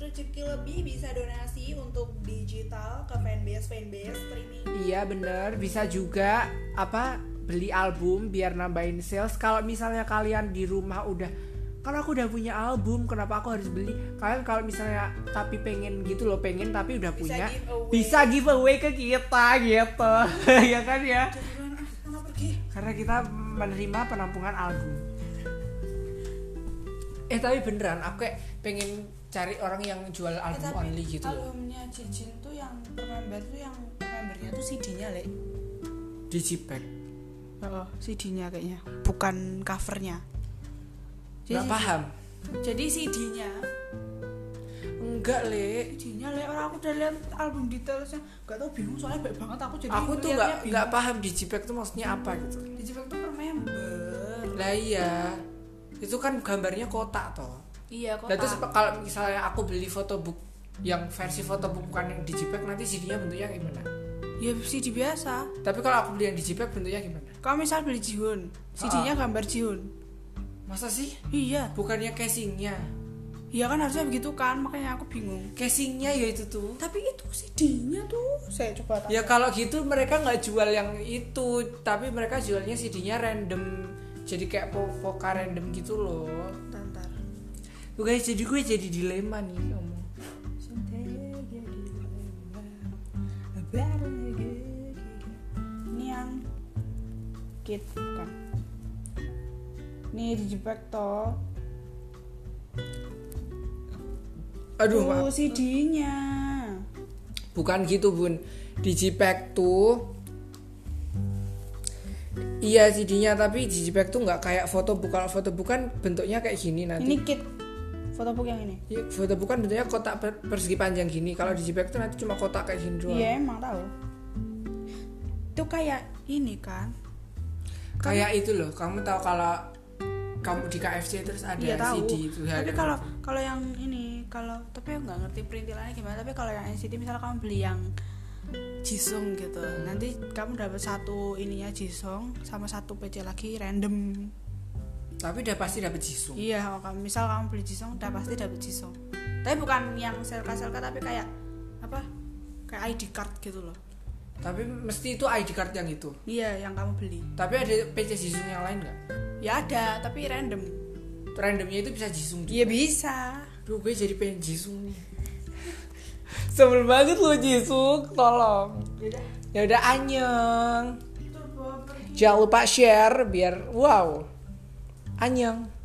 rezeki lebih bisa donasi untuk digital ke fanbase streaming. Iya bener, bisa juga beli album biar nambahin sales. Kalau misalnya kalian di rumah udah, karena aku udah punya album, kenapa aku harus beli? Kalian kalau misalnya tapi pengen gitu loh, pengen tapi udah punya, bisa giveaway ke kita gitu. Ya kan ya? Karena kita menerima penampungan album. Tapi beneran aku kayak pengen cari orang yang jual album only gitu. Albumnya Jijin tuh yang member tuh yang membernya tuh CD-nya lek. Digipack. CD-nya kayaknya, bukan covernya. Nggak paham. Jadi CD-nya enggak le, CD-nya le. Orang aku udah lihat album detailnya, nggak tahu bingung soalnya baik banget aku jadi. Aku tuh nggak paham digipack tuh maksudnya apa gitu. Digipack tuh per member. Lah iya, itu kan gambarnya kotak toh. Iya kotak. Nah, terus kalau misalnya aku beli photobook yang versi photobook bukan yang digipack, nanti CD-nya bentuknya gimana? Ya CD biasa. Tapi kalau aku beli yang digipack bentuknya gimana? Kamu misal beli Jihoon, CD-nya gambar Jihoon. Masa sih? Iya. Bukannya casingnya? Iya kan harusnya begitu kan, makanya aku bingung. Casingnya ya itu tuh. Tapi itu CD-nya tuh. Saya coba tanya. Ya kalau gitu mereka nggak jual yang itu, tapi mereka jualnya CD-nya random. Jadi kayak poka random gitu loh. Tantar. Tuh guys, jadi gue jadi dilema nih ngomong. Ini yang bukan. Ini nih dijebak toh. Aduh, tuh CD-nya. Bukan gitu, Bun. Digipack tuh iya CD-nya, tapi digipack tuh nggak kayak photobook. Kalau photobook kan bentuknya kayak gini nanti. Ini kit photobook yang ini. Iya, photobook kan bentuknya kotak persegi panjang gini. Kalau digipack tuh nanti cuma kotak kayak gini doang. Iya, emang tahu. Itu kayak ini kan. Kayak itu loh. Kamu tahu kalau kamu di KFC terus ada ya, CD itu. Tapi kalau yang ini, kalau tapi aku nggak ngerti perintilannya gimana. Tapi kalau yang NCT misalnya kamu beli yang Jisung gitu, nanti kamu dapat satu ininya Jisung sama satu PC lagi random. Tapi udah pasti dapat Jisung. Iya, kalau misal kamu beli Jisung udah pasti dapat Jisung. Tapi bukan yang selka-selka, tapi kayak apa? Kayak ID card gitu loh. Tapi mesti itu ID card yang itu. Iya, yang kamu beli. Tapi ada PC Jisung yang lain nggak? Ya ada, tapi random. Randomnya itu bisa Jisung juga. Iya bisa. Duh, gue jadi pengen Jisung nih. Sebel banget lo Jisung, tolong. Ya udah, annyeong. Jangan lupa share biar wow. Annyeong.